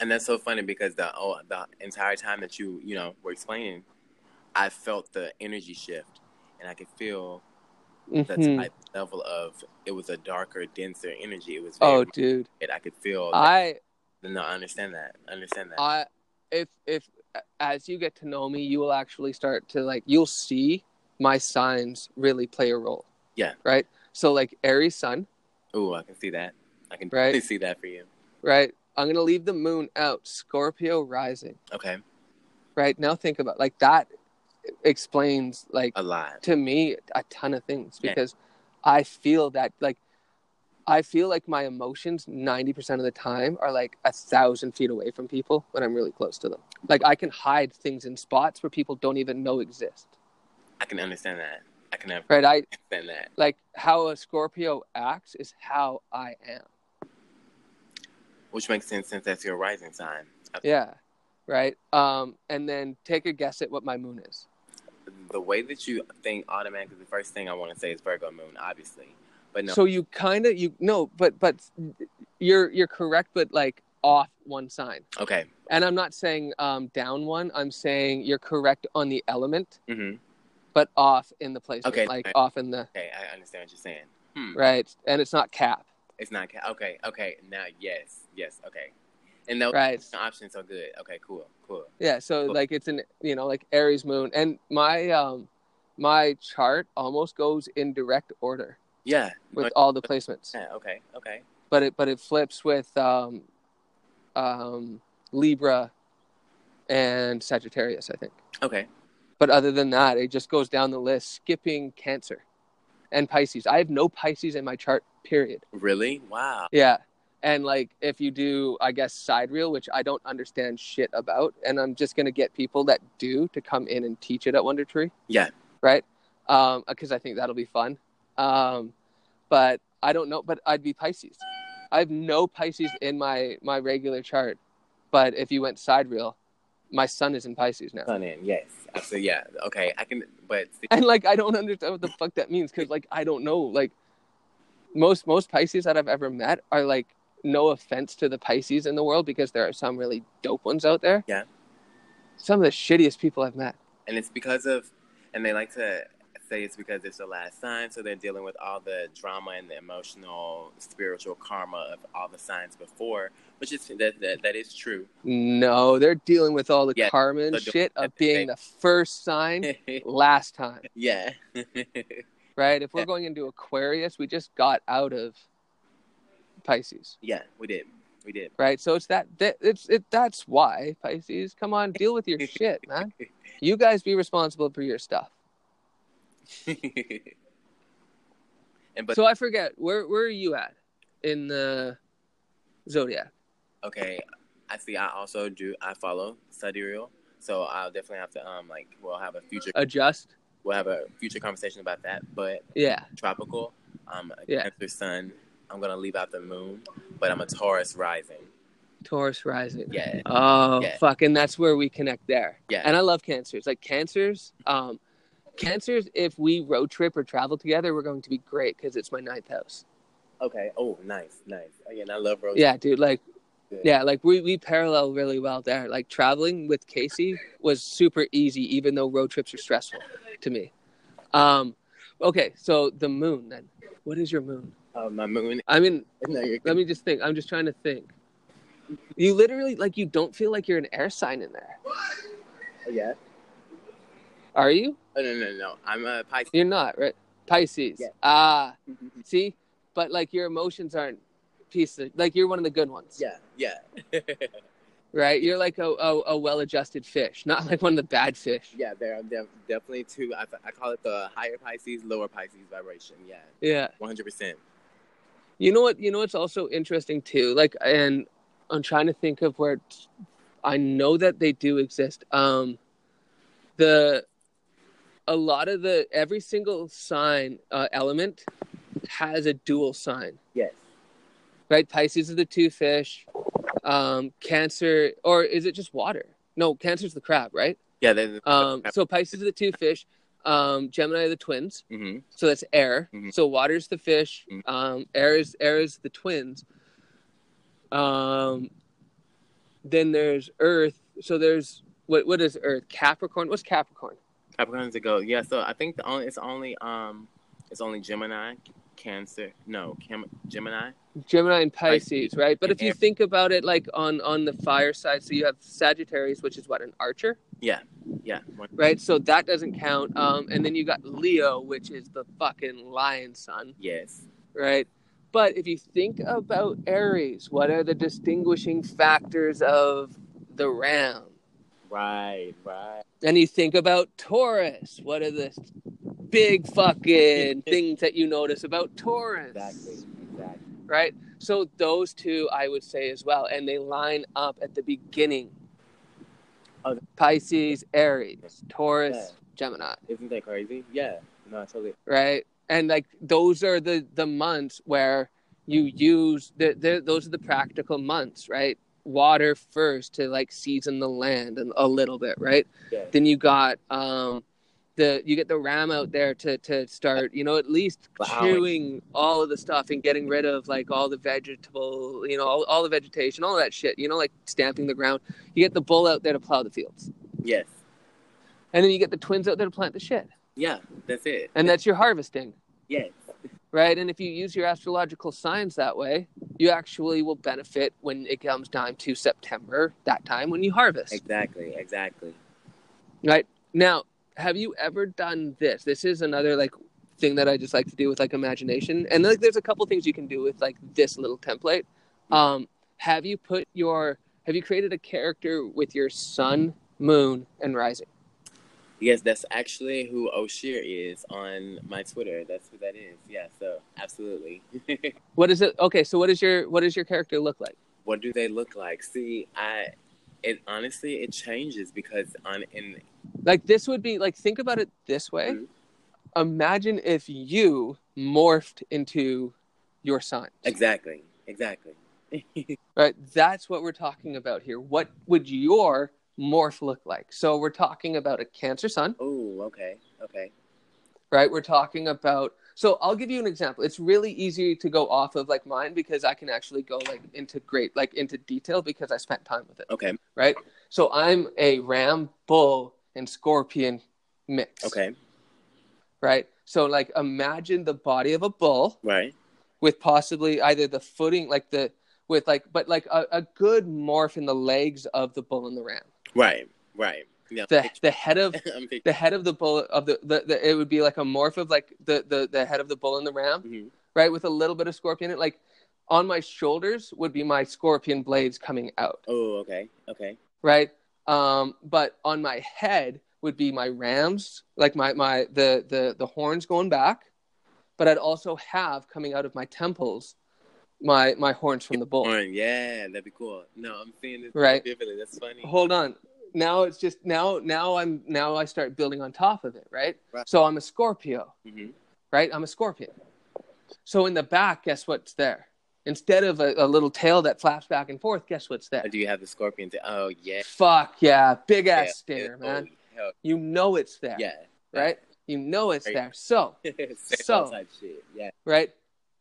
And that's so funny because the oh, the entire time that you, you know, were explaining, I felt the energy shift. And I could feel mm-hmm. that type of level of it was a darker, denser energy. It was very oh, dude, I could feel. That. I no, I understand that. I understand that. I if if as you get to know me, you will actually start to like you'll see my signs really play a role. Yeah. Right? So, like, Aries sun. Ooh, I can see that. I can right? see that for you. Right? I'm going to leave the moon out. Scorpio rising. Okay. Right? Now think about, like, that explains, like... a lot. To me, a ton of things. Because yeah. I feel that, like... I feel like my emotions ninety percent of the time are like a thousand feet away from people when I'm really close to them. Like I can hide things in spots where people don't even know exist. I can understand that. I can right? I, understand that. Like how a Scorpio acts is how I am. Which makes sense since that's your rising sign. Okay. Yeah. Right. Um, and then take a guess at what my moon is. The way that you think automatically, the first thing I want to say is Virgo moon, obviously. No. So you kind of you no, but but you're you're correct, but like off one sign. Okay. And I'm not saying um, down one. I'm saying you're correct on the element, mm-hmm. but off in the placement. Okay. Like okay. off in the. Okay, I understand what you're saying. Hmm. Right, and it's not cap. It's not cap. Okay, okay. Now yes, yes. Okay. And those right. options are good. Okay, cool, cool. Yeah. So cool. Like it's an you know like Aries moon, and my um my chart almost goes in direct order. Yeah. With all the placements. Yeah, okay, okay. But it but it flips with um, um, Libra and Sagittarius, I think. Okay. But other than that, it just goes down the list, skipping Cancer and Pisces. I have no Pisces in my chart, period. Really? Wow. Yeah. And, like, if you do, I guess, side reel, which I don't understand shit about, and I'm just going to get people that do to come in and teach it at Wonder Tree. Yeah. Right? Um, because I think that'll be fun. Um, but I don't know, but I'd be Pisces. I have no Pisces in my, my regular chart. But if you went side reel, my sun is in Pisces now. Sun in, yes. So yeah. Okay. I can, but. See. And like, I don't understand what the fuck that means. Cause like, I don't know. Like most, most Pisces that I've ever met are like, no offense to the Pisces in the world because there are some really dope ones out there. Yeah. Some of the shittiest people I've met. And it's because of, and they like to. Say it's because it's the last sign, so they're dealing with all the drama and the emotional, spiritual karma of all the signs before, which is that that, that is true. No, they're dealing with all the yeah, karma and so shit of being they, the first sign last time. Yeah. Right? If we're yeah. going into Aquarius, we just got out of Pisces. Yeah, we did. We did. Right? So it's that, that it's it that's why Pisces, come on, deal with your shit, man. You guys be responsible for your stuff. and but, so I forget where where are you at in the zodiac? Okay, I see. I also do. I follow sidereal, so I'll definitely have to um like we'll have a future adjust. We'll have a future conversation about that. But yeah, tropical. Um, yeah. Cancer sun. I'm gonna leave out the moon, but I'm a Taurus rising. Taurus rising. Yeah. Oh yeah. Fuck, and that's where we connect there. Yeah. And I love cancers. Like cancers. Um. Cancers, if we road trip or travel together, we're going to be great because it's my ninth house. Okay. Oh, nice, nice. Again, I love road trips. Yeah, dude. Like, good. yeah, like we, we parallel really well there. Like traveling with Casey was super easy, even though road trips are stressful to me. Um, okay, so the moon then. What is your moon? Oh, my moon. I mean, no, let me just think. I'm just trying to think. You literally, like, you don't feel like you're an air sign in there. Yeah. Are you? Oh, no, no, no. I'm a Pisces. You're not, right? Pisces. Yeah. Ah, see? But, like, your emotions aren't pieces. Like, you're one of the good ones. Yeah, yeah. Right? You're like a, a, a well-adjusted fish, not like one of the bad fish. Yeah, there are def- definitely two. I, I call it the higher Pisces, lower Pisces vibration. Yeah. Yeah. one hundred percent. You know what? You know what's also interesting, too? Like, and I'm trying to think of where I know that they do exist. Um, the... A lot of the, every single sign uh, element has a dual sign. Yes. Right? Pisces is the two fish. Um, Cancer, or is it just water? No, Cancer's the crab, right? Yeah. The um, crab. So Pisces is the two fish. Um, Gemini are the twins. Mm-hmm. So that's air. Mm-hmm. So water's the fish. Mm-hmm. Um, air is, air is the twins. Um, then there's Earth. So there's, what what is Earth? Capricorn? What's Capricorn? Capricorns to go, yeah. So I think the only it's only um it's only Gemini, Cancer, no, Cam, Gemini, Gemini and Pisces, Pisces, right? But if you think about it, like on on the fire side, so you have Sagittarius, which is what, an archer, yeah, yeah. Right? So that doesn't count. Um, and then you got Leo, which is the fucking lion's son. Yes. Right? But if you think about Aries, what are the distinguishing factors of the ram? Right, right. Then you think about Taurus. What are the big fucking things that you notice about Taurus? Exactly, exactly. Right? So those two, I would say as well. And they line up at the beginning. Oh, Pisces, Aries, Taurus, yeah. Gemini. Isn't that crazy? Yeah. No, totally. Right? And, like, those are the, the months where you use... The, the, those are the practical months, right? Water first to, like, season the land and a little bit, right? Yeah. Then you got... um. The, you get the ram out there to, to start, you know, at least wow. chewing all of the stuff and getting rid of, like, all the vegetable, you know, all, all the vegetation, all that shit, you know, like stamping the ground. You get the bull out there to plow the fields. Yes. And then you get the twins out there to plant the shit. Yeah, that's it. And that's your harvesting. Yes. Right? And if you use your astrological signs that way, you actually will benefit when it comes time to September, that time when you harvest. Exactly, exactly. Right? Now... Have you ever done this? This is another, like, thing that I just like to do with, like, imagination. And, like, there's a couple things you can do with, like, this little template. Um, have you put your... Have you created a character with your sun, moon, and rising? Yes, that's actually who O'Shear is on my Twitter. That's who that is. Yeah, so, absolutely. What is it? Okay, so what is your what does your character look like? What do they look like? See, I... It honestly, it changes because on in... Like, this would be, like, think about it this way. Mm-hmm. Imagine if you morphed into your sign. Exactly. Exactly. Right? That's what we're talking about here. What would your morph look like? So we're talking about a Cancer sun. Oh, okay. Okay. Right? We're talking about... So I'll give you an example. It's really easy to go off of, like, mine because I can actually go, like, into great, like, into detail because I spent time with it. Okay. Right? So I'm a ram, bull, and scorpion mix. Okay. Right? So, like, imagine the body of a bull. Right. With possibly either the footing, like, the, with, like, but, like, a, a good morph in the legs of the bull and the ram. Right, right. Yeah, the the head of the head of the bull of the, the, the it would be like a morph of like the, the, the head of the bull and the ram, mm-hmm. right? With a little bit of scorpion in it. Like on my shoulders would be my scorpion blades coming out. Oh, okay, okay. Right, um, but on my head would be my rams, like my, my the, the the horns going back, but I'd also have coming out of my temples. My my horns from the bull. Horn, yeah, that'd be cool. No, I'm seeing this right. vividly. That's funny. Hold on. Now it's just now now I'm now I start building on top of it, right? right. So I'm a Scorpio, mm-hmm. right? I'm a Scorpion. So in the back, guess what's there? Instead of a, a little tail that flaps back and forth, guess what's there? Oh, do you have the Scorpion? T- oh yeah. Fuck yeah, big ass yeah. stinger, yeah. man. Oh, you know it's there. Yeah. Right. You know it's right. there. So so type shit. Yeah. Right.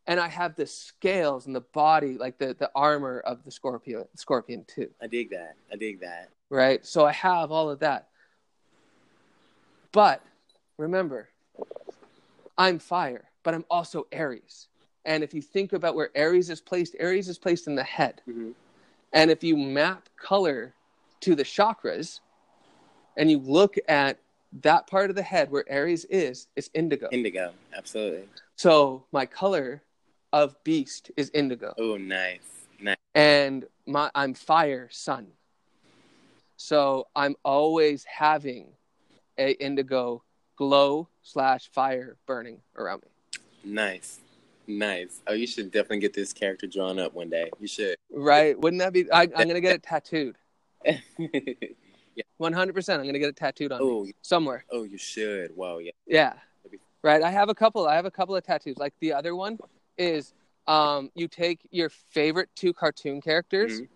And I have the scales and the body, like the, the armor of the Scorpion, Scorpion too. I dig that. I dig that. Right? So I have all of that. But remember, I'm fire, but I'm also Aries. And if you think about where Aries is placed, Aries is placed in the head. Mm-hmm. And if you map color to the chakras and you look at that part of the head where Aries is, it's indigo. Indigo, absolutely. So my color of beast is indigo. Oh, nice. Nice. And my I'm fire, sun. So I'm always having a indigo glow slash fire burning around me. Nice. Nice. Oh, you should definitely get this character drawn up one day. You should. Right. Wouldn't that be... I, I'm going to get it tattooed. Yeah. one hundred percent. I'm going to get it tattooed on oh, me. Somewhere. Oh, you should. Wow, yeah. Yeah. Right. I have a couple. I have a couple of tattoos. Like the other one is um, you take your favorite two cartoon characters. Mm-hmm.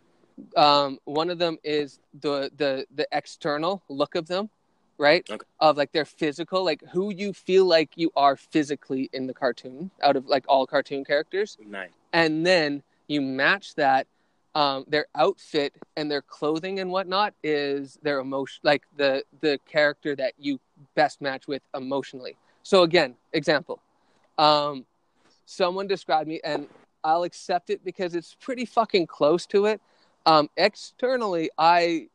Um, one of them is the, the, the external look of them, right? Okay. Of like their physical, like who you feel like you are physically in the cartoon out of like all cartoon characters. Nice. And then you match that, um, their outfit and their clothing and whatnot is their emotion, like the, the character that you best match with emotionally. So again, example, um, someone described me and I'll accept it because it's pretty fucking close to it. Um, externally, I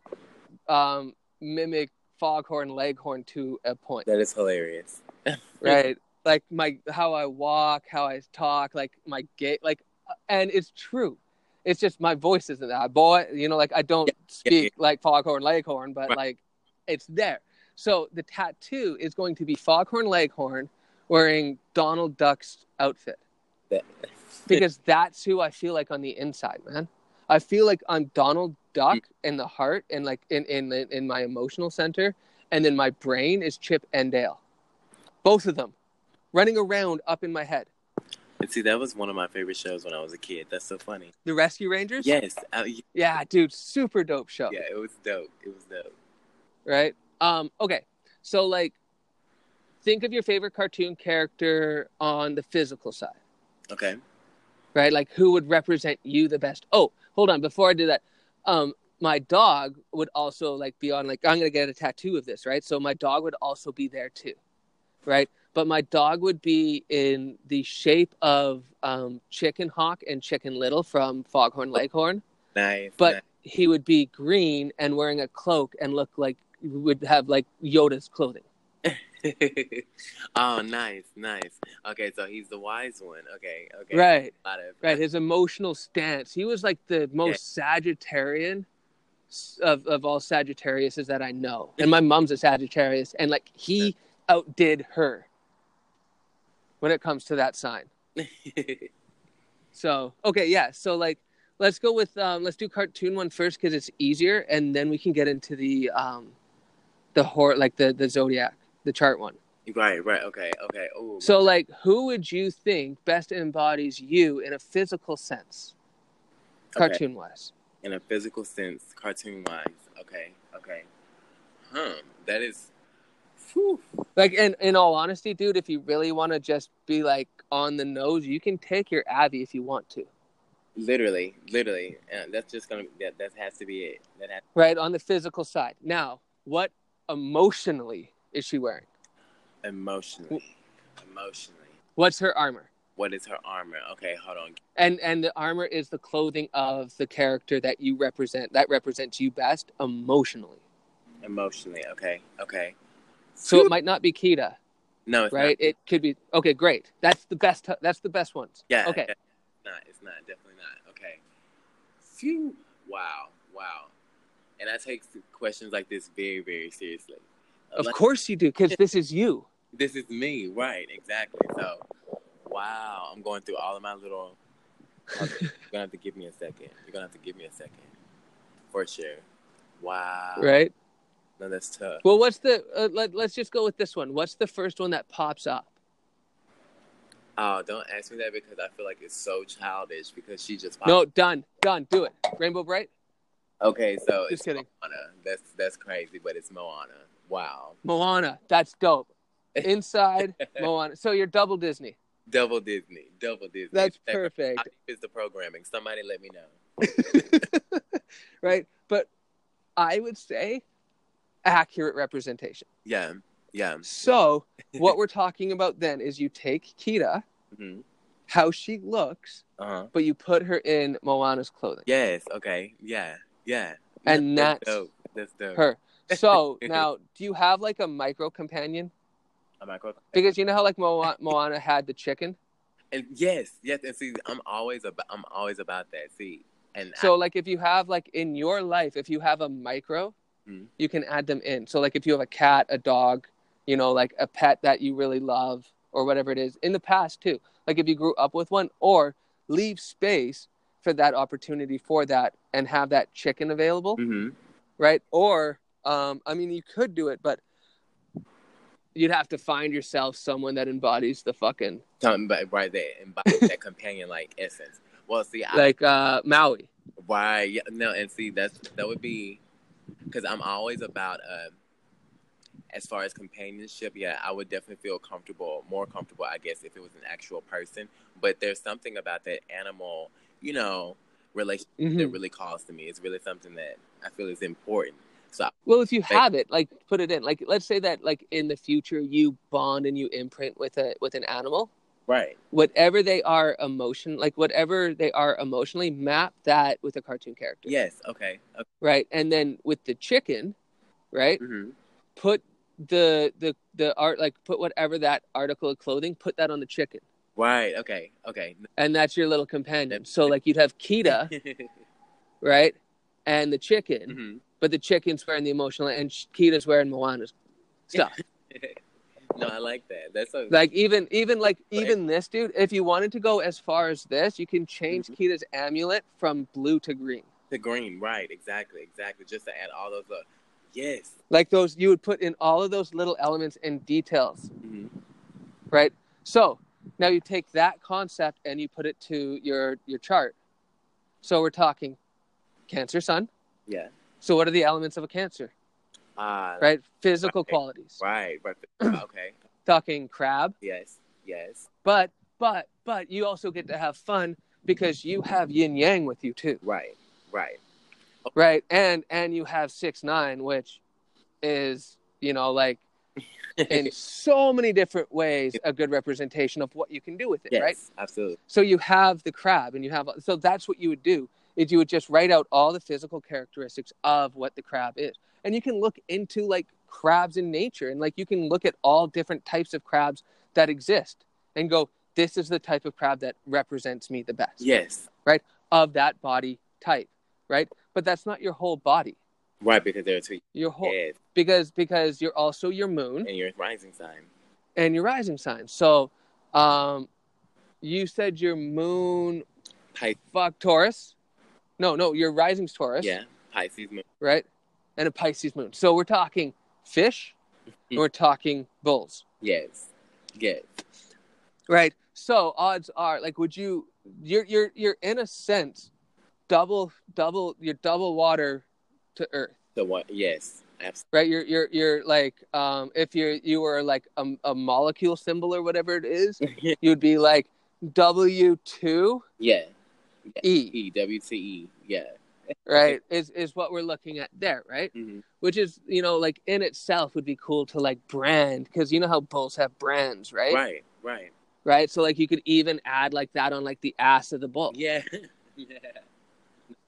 um, mimic Foghorn Leghorn to a point. That is hilarious. Right? Like, my how I walk, how I talk, like, my gait, like, and it's true. It's just my voice isn't that. Boy, you know, like, I don't yeah, speak yeah, yeah. like Foghorn Leghorn, but, right. like, it's there. So the tattoo is going to be Foghorn Leghorn wearing Donald Duck's outfit. Yeah. Because that's who I feel like on the inside, man. I feel like I'm Donald Duck mm. in the heart and, like, in, in, in my emotional center. And then my brain is Chip and Dale. Both of them running around up in my head. And see, that was one of my favorite shows when I was a kid. That's so funny. The Rescue Rangers? Yes. Uh, yeah. yeah, dude. Super dope show. Yeah, it was dope. It was dope. Right? Um, okay. So, like, think of your favorite cartoon character on the physical side. Okay. Right? Like, who would represent you the best? Oh, hold on. Before I do that, um, my dog would also, like, be on, like, I'm going to get a tattoo of this, right? So my dog would also be there, too. Right? But my dog would be in the shape of um, Chicken Hawk and Chicken Little from Foghorn Leghorn. Nice. But nice. He would be green and wearing a cloak and look like, would have, like, Yoda's clothing. Oh, nice, nice. Okay, so he's the wise one. Okay, okay. Right, got it. Right. His emotional stance. He was like the most yeah. Sagittarian of, of all Sagittariuses that I know. And my mom's a Sagittarius, and, like, he outdid her when it comes to that sign. So, okay, yeah. So, like, let's go with, um, let's do cartoon one first because it's easier, and then we can get into the, um, the horror, like the, the Zodiac. The chart one. Right, right. Okay, okay. Ooh, so, like, who would you think best embodies you in a physical sense? Cartoon-wise. Okay. In a physical sense, cartoon-wise. Okay, okay. Huh. That is... Whew. Like, and in all honesty, dude, if you really want to just be, like, on the nose, you can take your Abby if you want to. Literally, literally. Uh, that's just going to... That, that has to be it. That has to be right, on the physical side. Now, what emotionally... is she wearing? Emotionally. Emotionally. What's her armor? What is her armor? Okay, hold on. And and the armor is the clothing of the character that you represent, that represents you best emotionally. Emotionally, okay, okay. So it might not be Kida. No, it's right? Not. It could be. Okay, great. That's the best. That's the best ones. Yeah. Okay. Yeah. It's not. It's not. Definitely not. Okay. Phew. Wow. Wow. And I take questions like this very, very seriously. Of like, course you do, because this is you. This is me, right, exactly. So, wow, I'm going through all of my little... You're going to have to give me a second. You're going to have to give me a second. For sure. Wow. Right? No, that's tough. Well, what's the... Uh, let, let's just go with this one. What's the first one that pops up? Oh, don't ask me that because I feel like it's so childish because she just... Pops no, up. done, done. Do it. Rainbow Brite? Okay, so... Just it's kidding. Moana. That's, that's crazy, but it's Moana. Wow. Moana. That's dope. Inside Moana. So you're double Disney. Double Disney. Double Disney. That's perfect. How deep is the programming? Somebody let me know. Right? But I would say accurate representation. Yeah. Yeah. So what we're talking about then is you take Kida, mm-hmm. how she looks, uh-huh. but you put her in Moana's clothing. Yes. Okay. Yeah. Yeah. And that's, that's dope. That's dope. Her. So, now, do you have, like, a micro-companion? A micro-companion? Because you know how, like, Mo- Moana had the chicken? And yes, yes, and see, I'm always, ab- I'm always about that, see. And so, I- like, if you have, like, in your life, if you have a micro, mm-hmm. you can add them in. So, like, if you have a cat, a dog, you know, like, a pet that you really love or whatever it is, in the past, too. Like, if you grew up with one, or leave space for that opportunity for that and have that chicken available, mm-hmm. right? Or... Um, I mean, you could do it, but you'd have to find yourself someone that embodies the fucking... Somebody right there, embodies that companion-like essence. Well, see, I... Like, uh, Maui. Why? Yeah, no, and see, that's that would be... Because I'm always about, uh, as far as companionship, yeah, I would definitely feel comfortable, more comfortable, I guess, if it was an actual person. But there's something about that animal, you know, relationship mm-hmm. that really calls to me. It's really something that I feel is important. So, well, if you have it, like, put it in. Like, let's say that, like, in the future, you bond and you imprint with a with an animal. Right. Whatever they are emotion, like, whatever they are emotionally, map that with a cartoon character. Yes, okay. okay. Right, and then with the chicken, right, mm-hmm. put the the the art like put whatever that article of clothing, put that on the chicken. Right. Okay. Okay. And that's your little companion. So like you'd have Kida, right, and the chicken, mm-hmm. but the chicken's wearing the emotional, and Kida's wearing Moana's stuff. No, I like that. That's so like even even like even this dude. If you wanted to go as far as this, you can change mm-hmm. Kida's amulet from blue to green. To green, right? Exactly, exactly. Just to add all those up. Yes. Like those, you would put in all of those little elements and details, mm-hmm. right? So now you take that concept and you put it to your your chart. So we're talking Cancer Sun. Yeah. So what are the elements of a Cancer? Uh, right, physical right, qualities. Right, right. Okay. Talking crab. Yes, yes. But, but, but you also get to have fun because you have yin yang with you too. Right, right, okay. right. And and you have six nine, which is, you know, like in so many different ways a good representation of what you can do with it. Yes, right, absolutely. So you have the crab, and you have so that's what you would do is you would just write out all the physical characteristics of what the crab is. And you can look into, like, crabs in nature. And, like, you can look at all different types of crabs that exist and go, this is the type of crab that represents me the best. Yes. Right? Of that body type. Right? But that's not your whole body. Right, because there are two. Your whole, yes. Because because you're also your moon. And your rising sign. And your rising sign. So, um, you said your moon... Pisces. Fuck, Taurus. No, no, your rising's Taurus. Yeah, Pisces moon. Right? And a Pisces moon. So we're talking fish, and we're talking bulls. Yes. Yes. Right. So odds are, like, would you you're you're you're in a sense double double you're double water to earth. The what? Yes. Absolutely. Right? You're you're you're like um if you're you were like a, a molecule symbol or whatever it is, you'd be like W two Yeah. yeah. E. E W T E. Yeah. Right, is is what we're looking at there, right? Mm-hmm. Which is, you know, like in itself would be cool to like brand, because you know how bulls have brands, right? Right, right, right. So like you could even add like that on like the ass of the bull. Yeah, yeah.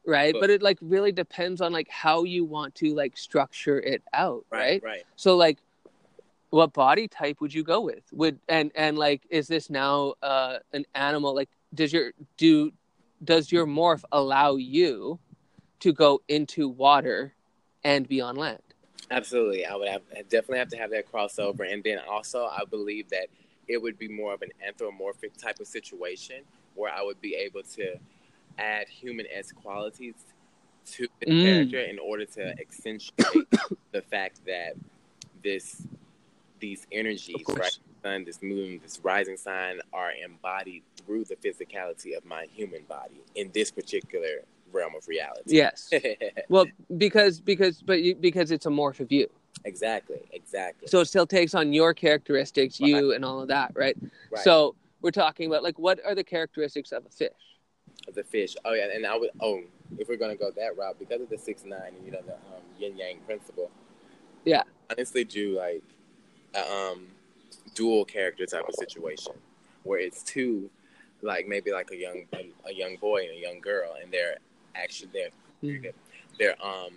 Right, but, but it like really depends on like how you want to like structure it out, right? Right. right. So like, what body type would you go with? Would and and like is this now uh, an animal? Like does your do does your morph allow you to go into water and be on land? Absolutely. I would have, I definitely have to have that crossover. And then also I believe that it would be more of an anthropomorphic type of situation where I would be able to add human-esque qualities to the mm. character in order to accentuate the fact that this, these energies, right? Sun, this moon, this rising sign are embodied through the physicality of my human body in this particular realm of reality. Yes. Well, because because but you, because it's a morph of you. Exactly. Exactly. So it still takes on your characteristics, right. you and all of that, right? Right? So we're talking about like what are the characteristics of a fish? Of the fish. Oh yeah, and I would oh if we're gonna go that route because of the six nine and you know the um, yin yang principle. Yeah. Honestly, do like uh, um dual character type of situation where it's two, like maybe like a young a, a young boy and a young girl, and they're Actually, they're, mm. they're um,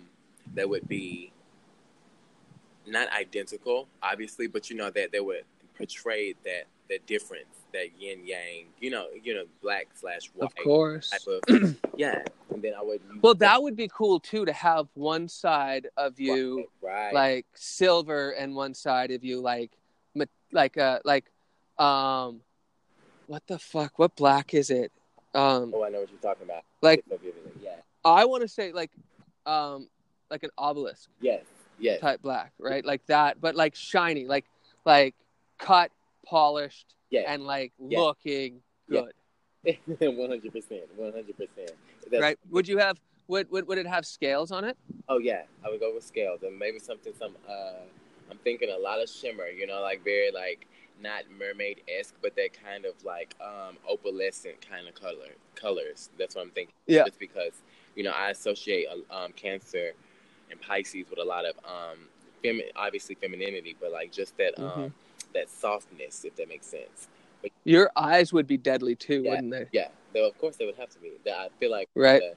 they would be not identical, obviously, but you know that they would portray that the difference, that yin yang, you know, you know, black slash white, of course, type of, yeah. And then I would. Well, that, that would be cool too to have one side of you right. like silver and one side of you like like uh like um, what the fuck? What black is it? Um, oh, I know what you're talking about. Like, yeah. I want to say like, um, like an obelisk. Yes. Yes. Type black, right? Like that, but like shiny, like, like cut, polished, yes. and like yes. looking good. One hundred percent. One hundred percent. Right? Would you have? Would, would would it have scales on it? Oh yeah, I would go with scales, and maybe something. Some. Uh, I'm thinking a lot of shimmer. You know, like very like. Not mermaid-esque, but that kind of like um, opalescent kind of color colors. That's what I'm thinking. Yeah. It's because, you know, I associate um, Cancer and Pisces with a lot of um, femi- obviously femininity, but like just that mm-hmm. um, that softness, if that makes sense. But your eyes would be deadly too, yeah, wouldn't they? Yeah. Though of course they would have to be. I feel like right. The,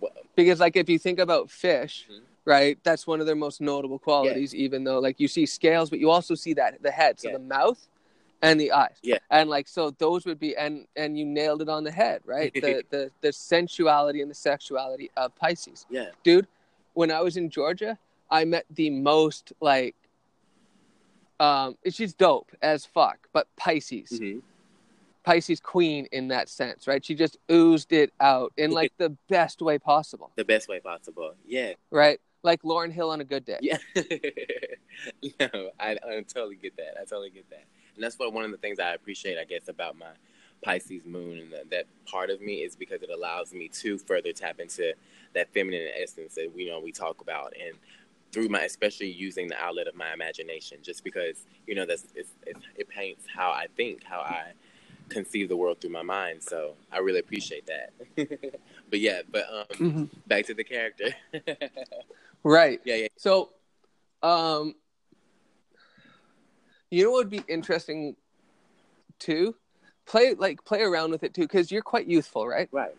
well, because like if you think about fish, mm-hmm. right? That's one of their most notable qualities, yeah. even though, like, you see scales, but you also see that, the head, so yeah. the mouth and the eyes. Yeah. And, like, so those would be, and, and you nailed it on the head, right? the, the the sensuality and the sexuality of Pisces. Yeah. Dude, when I was in Georgia, I met the most, like, um, she's dope as fuck, but Pisces. Mm-hmm. Pisces queen in that sense, right? She just oozed it out in, like, the best way possible. The best way possible, yeah. Right? Like Lauryn Hill on a good day. Yeah. No, I, I totally get that. I totally get that. And that's what one of the things I appreciate, I guess, about my Pisces moon and the, that part of me is because it allows me to further tap into that feminine essence that we, you know, we talk about. And through my, especially using the outlet of my imagination, just because, you know, that's it's, it's, it paints how I think, how I conceive the world through my mind, so I really appreciate that. But yeah, but um, mm-hmm. back to the character. Right. Yeah, yeah. So, um, you know what would be interesting too? Play like play around with it too, because you're quite youthful, right? Right.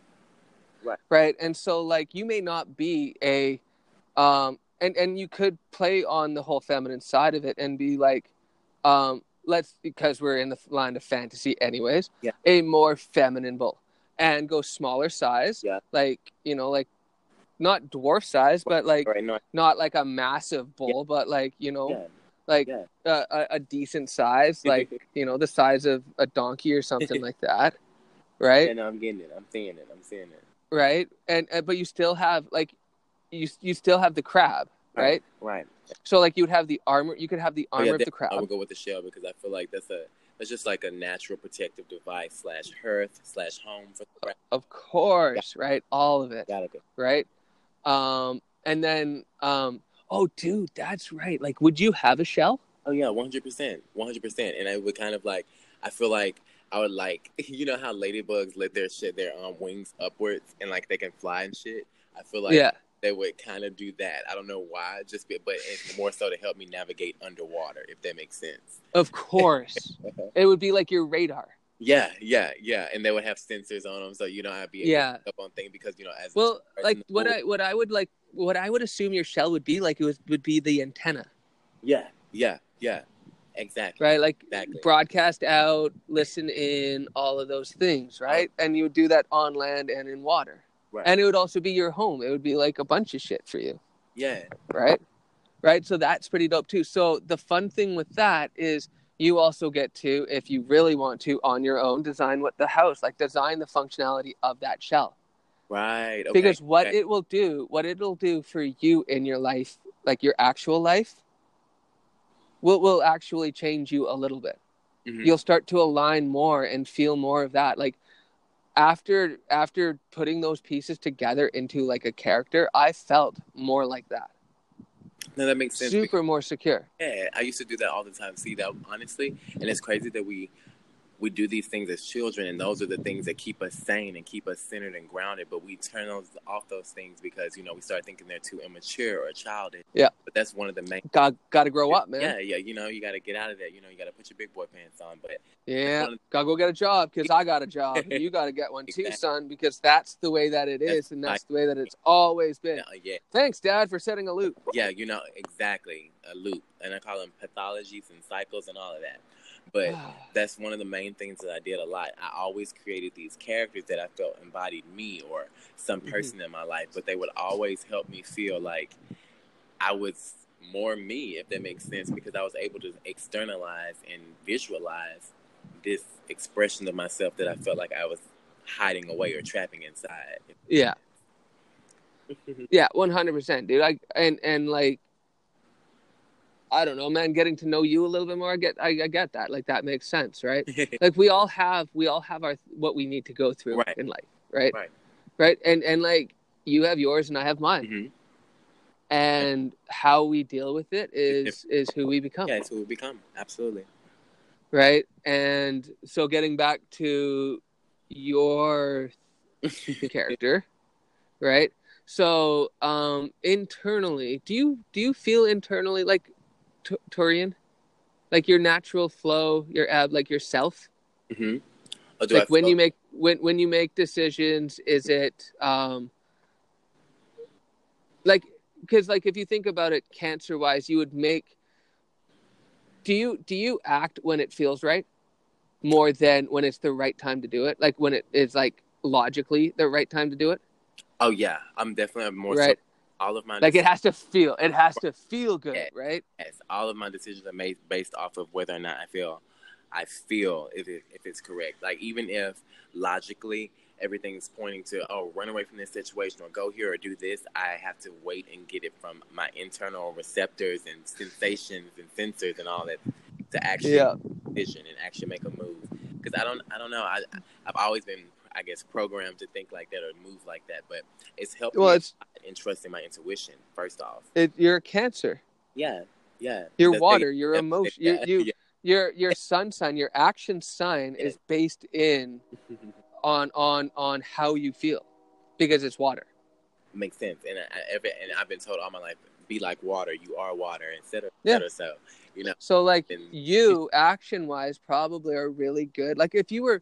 Right. Right, and so like you may not be a, um, and and you could play on the whole feminine side of it and be like, um. Let's, because we're in the line of fantasy anyways, yeah. a more feminine bull and go smaller size. Yeah. Like, you know, like not dwarf size, but like right, not, not like a massive bull, yeah. but like, you know, yeah. like yeah. Uh, a, a decent size, like, you know, the size of a donkey or something like that. Right. And yeah, no, I'm getting it. I'm seeing it. I'm seeing it. Right. And, uh, but you still have like, you, you still have the crab. Right. Right. So like you would have the armor, you could have the armor oh, yeah, of the crab. I would go with the shell because I feel like that's a that's just like a natural protective device slash hearth slash home for the crab. Of course, yeah. right? All of it. Gotta go. Right. Um, and then um, oh, dude, that's right. Like, would you have a shell? Oh yeah, one hundred percent, one hundred percent. And I would kind of like, I feel like I would like, you know how ladybugs let their shit their um, wings upwards and like they can fly and shit. I feel like yeah. they would kind of do that. I don't know why, just be, but it's more so to help me navigate underwater, if that makes sense. Of course. It would be like your radar. Yeah, yeah, yeah. And they would have sensors on them, so you know I'd be able yeah. to pick up on things because you know as well, like what pool, I what I would like what I would assume your shell would be like it was, would be the antenna. Yeah, yeah, yeah. Exactly. Right, like exactly. broadcast out, listen in, all of those things, right? Oh. And you would do that on land and in water. Right. And it would also be your home. It would be like a bunch of shit for you. Yeah. Right? Right? So that's pretty dope too. So the fun thing with that is you also get to, if you really want to, on your own, design what the house, like design the functionality of that shell. Right. Okay. Because what okay. it will do, what it'll do for you in your life, like your actual life, will, will actually change you a little bit. Mm-hmm. You'll start to align more and feel more of that. Like, After after putting those pieces together into like a character, I felt more like that. No, that makes sense. Super more secure. Yeah, I used to do that all the time. See that honestly, and it's crazy that we we do these things as children, and those are the things that keep us sane and keep us centered and grounded. But we turn those off those things because you know we start thinking they're too immature or childish. Yeah. But that's one of the main. Got got to grow up, man. Yeah, yeah. You know, you got to get out of that. You know, you got to put your big boy pants on. But yeah, the- gotta go get a job because I got a job. And you got to get one exactly. too, son, because that's the way that it is, that's and that's I- the way that it's always been. No, yeah. Thanks, Dad, for setting a loop. Yeah, you know exactly a loop, and I call them pathologies and cycles and all of that. But that's one of the main things that I did a lot. I always created these characters that I felt embodied me or some person mm-hmm. in my life, but they would always help me feel like I was more me, if that makes sense, because I was able to externalize and visualize this expression of myself that I felt like I was hiding away or trapping inside. Yeah. Yeah, one hundred percent, dude. I and, and like, I don't know, man, getting to know you a little bit more, I get I, I get that. Like, that makes sense, right? Like, we all have we all have our what we need to go through right. in life, right? Right. Right? And, and, like, you have yours and I have mine. Mm-hmm. And yeah. how we deal with it is, is who we become. Yeah, it's who we become. Absolutely. Right? And so getting back to your character, right? So um, internally, do you do you feel internally, like, T- Taurian, like your natural flow, your ab, like yourself. Mm-hmm. Oh, like when you make when when you make decisions, is it um, like because like if you think about it cancer wise, you would make do you do you act when it feels right more than when it's the right time to do it, like when it is like logically the right time to do it? Oh yeah, I'm definitely more right. So all of my like it has to feel it has to feel good, yes, right? Yes, all of my decisions are made based off of whether or not I feel I feel if it, if it's correct. Like even if logically everything's pointing to oh run away from this situation or go here or do this, I have to wait and get it from my internal receptors and sensations and sensors and all that to actually yeah. vision and actually make a move. Because I don't I don't know I I've always been I guess programmed to think like that or move like that, but it's helped well, me it's, in trusting my intuition. First off, it, you're a Cancer. Yeah, yeah. Your That's water, big, your emotion, yeah, you, you, yeah. your your sun sign, your action sign yeah. is based in on on on how you feel because it's water. Makes sense, and I, every and I've been told all my life, be like water. You are water, et cetera, et cetera. Yeah. So you know, so like and, you action wise probably are really good. Like if you were.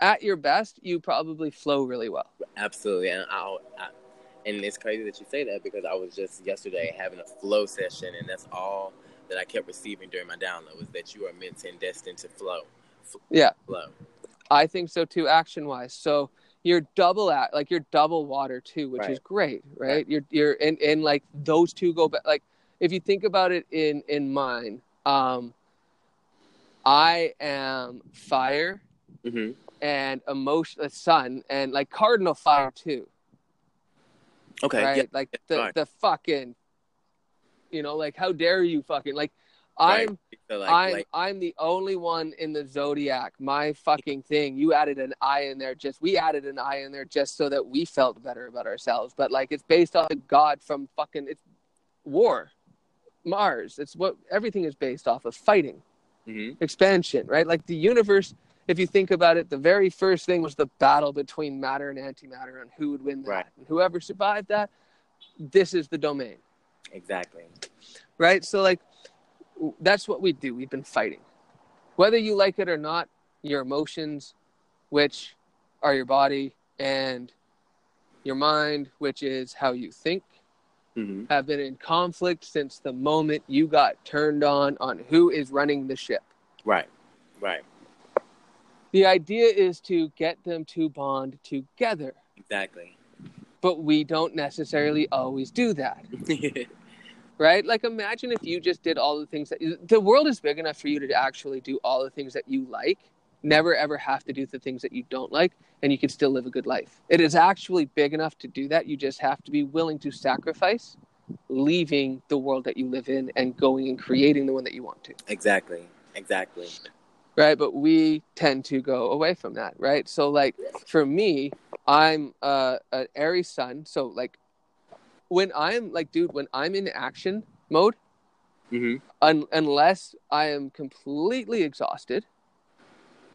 At your best, you probably flow really well. Absolutely. And I'll, I, and it's crazy that you say that because I was just yesterday having a flow session, and that's all that I kept receiving during my download was that you are meant and destined to flow. flow. Yeah. Flow. I think so, too, action-wise. So you're double at, like, you're double water, too, which right. is great, right? right. You're, you're, and, and, like, those two go back. Like, if you think about it in, in mine, um, I am fire. Mm-hmm. And emotion, the sun, and like cardinal fire too. Okay, right? Yeah, like yeah, the fine. the fucking, you know, like how dare you fucking like, right. I'm so like, I'm like... I'm the only one in the zodiac. My fucking thing. You added an I in there. Just we added an I in there just so that we felt better about ourselves. But like it's based off of God from fucking it's war, Mars. It's what everything is based off of fighting, mm-hmm. expansion, right? Like the universe. If you think about it, the very first thing was the battle between matter and antimatter and who would win that. Right. And whoever survived that, this is the domain. Exactly. Right? So, like, that's what we do. We've been fighting. Whether you like it or not, your emotions, which are your body, and your mind, which is how you think, mm-hmm. have been in conflict since the moment you got turned on on who is running the ship. Right, right. The idea is to get them to bond together. Exactly. But we don't necessarily always do that. Right? Like, imagine if you just did all the things that... The world is big enough for you to actually do all the things that you like. Never, ever have to do the things that you don't like. And you can still live a good life. It is actually big enough to do that. You just have to be willing to sacrifice leaving the world that you live in and going and creating the one that you want to. Exactly. Exactly. Right, but we tend to go away from that, right? So, like, for me, I'm uh, an Aries sun. So, like, when I'm, like, dude, when I'm in action mode, mm-hmm. un- unless I am completely exhausted,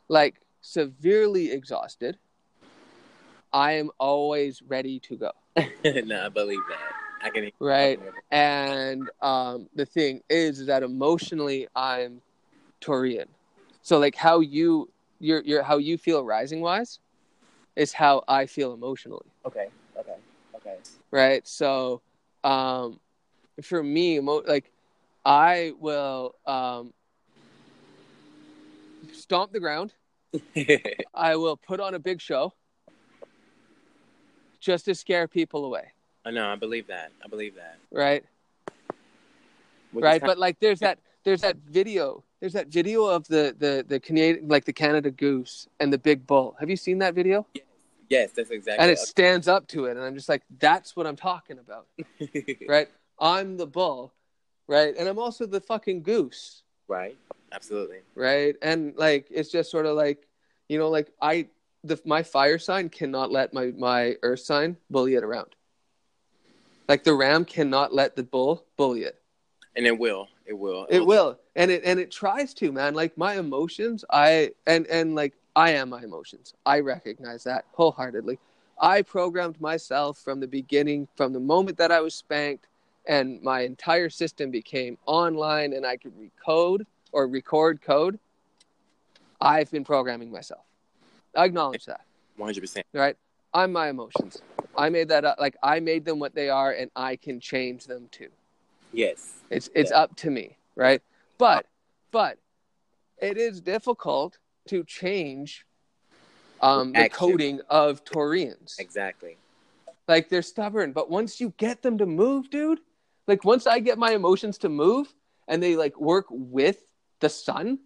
like, severely exhausted, I am always ready to go. No, I believe that. I can hear right? That. And um, the thing is, is that emotionally, I'm Taurian. So like how you your your how you feel rising wise is how I feel emotionally. Okay. Okay. Okay. Right. So um, for me mo- like I will um, stomp the ground. I will put on a big show just to scare people away. I know, I believe that. I believe that. Right. Which right, time- but like there's that there's that video There's that video of the, the, the Canadian, like the Canada goose and the big bull. Have you seen that video? Yes, yes, that's exactly. And it stands up to it. And I'm just like, that's what I'm talking about. Right? I'm the bull. Right? And I'm also the fucking goose. Right. Absolutely. Right? And like, it's just sort of like, you know, like I, the, my fire sign cannot let my, my earth sign bully it around. Like the ram cannot let the bull bully it. And it will. It will. It will. And it and it tries to, man. Like my emotions, I and, and like I am my emotions. I recognize that wholeheartedly. I programmed myself from the beginning, from the moment that I was spanked and my entire system became online and I could recode or record code. I've been programming myself. I acknowledge that. one hundred percent. Right? I'm my emotions. I made that up. Like, I made them what they are, and I can change them too. Yes. It's it's yeah. up to me, right? But but it is difficult to change um, the coding of Taurians. Exactly. Like, they're stubborn, but once you get them to move, dude, like, once I get my emotions to move and they, like, work with the sun,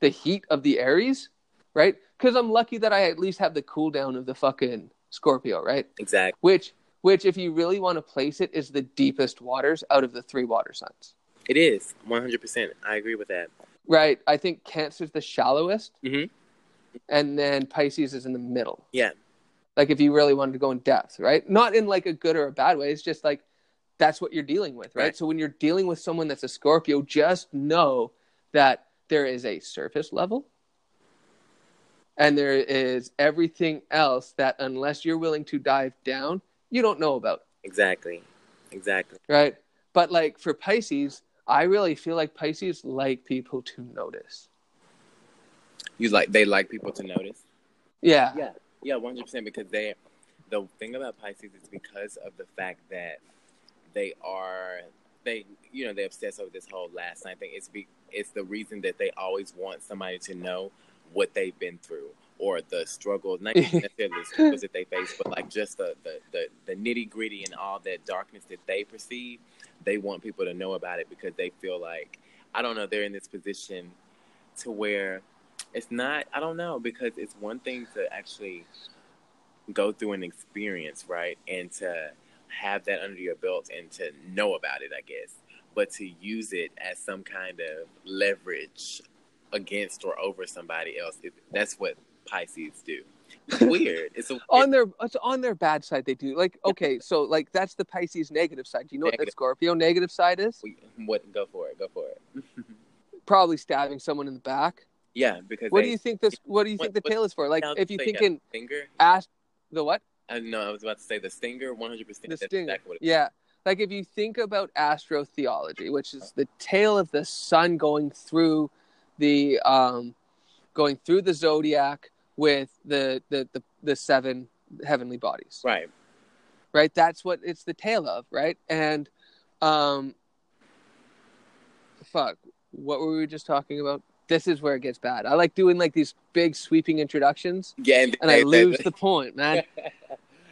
the heat of the Aries, right? Because I'm lucky that I at least have the cooldown of the fucking Scorpio, right? Exactly. Which, which, if you really want to place it, is the deepest waters out of the three water signs. It is, one hundred percent. I agree with that. Right. I think Cancer's the shallowest, mm-hmm. and then Pisces is in the middle. Yeah. Like, if you really wanted to go in depth, right? Not in, like, a good or a bad way. It's just, like, that's what you're dealing with, right? right? So when you're dealing with someone that's a Scorpio, just know that there is a surface level. And there is everything else that, unless you're willing to dive down, you don't know about. Exactly. Exactly. Right? But, like, for Pisces, I really feel like Pisces like people to notice. You like, they like people to notice? Yeah. Yeah. Yeah, one hundred percent, because they, the thing about Pisces is because of the fact that they are, they, you know, they obsess over this whole last night thing. It's be, it's the reason that they always want somebody to know what they've been through or the struggle, not necessarily the struggles that they face, but like just the, the, the, the nitty-gritty and all that darkness that they perceive. They want people to know about it because they feel like, I don't know, they're in this position to where... It's not, I don't know, because it's one thing to actually go through an experience, right? And to have that under your belt and to know about it, I guess. But to use it as some kind of leverage against or over somebody else, it, that's what Pisces do. It's weird. It's, a, it's on their it's on their bad side, they do. Like, okay, so like that's the Pisces negative side. Do you know negative. what the Scorpio negative side is? What? Go for it, go for it. Probably stabbing someone in the back. Yeah, because what they, do you think this? What do you think what, the tail is for? Like, if you think in ask the what? Uh, no, I was about to say the stinger. One hundred percent. The stinger. Exactly yeah, is. Like if you think about astrotheology, which is the tail of the sun going through the um, going through the zodiac with the the, the the seven heavenly bodies. Right. Right. That's what it's the tail of. Right. And, um, fuck. What were we just talking about? This is where it gets bad. I like doing like these big sweeping introductions. Yeah, and, and I lose the point, man.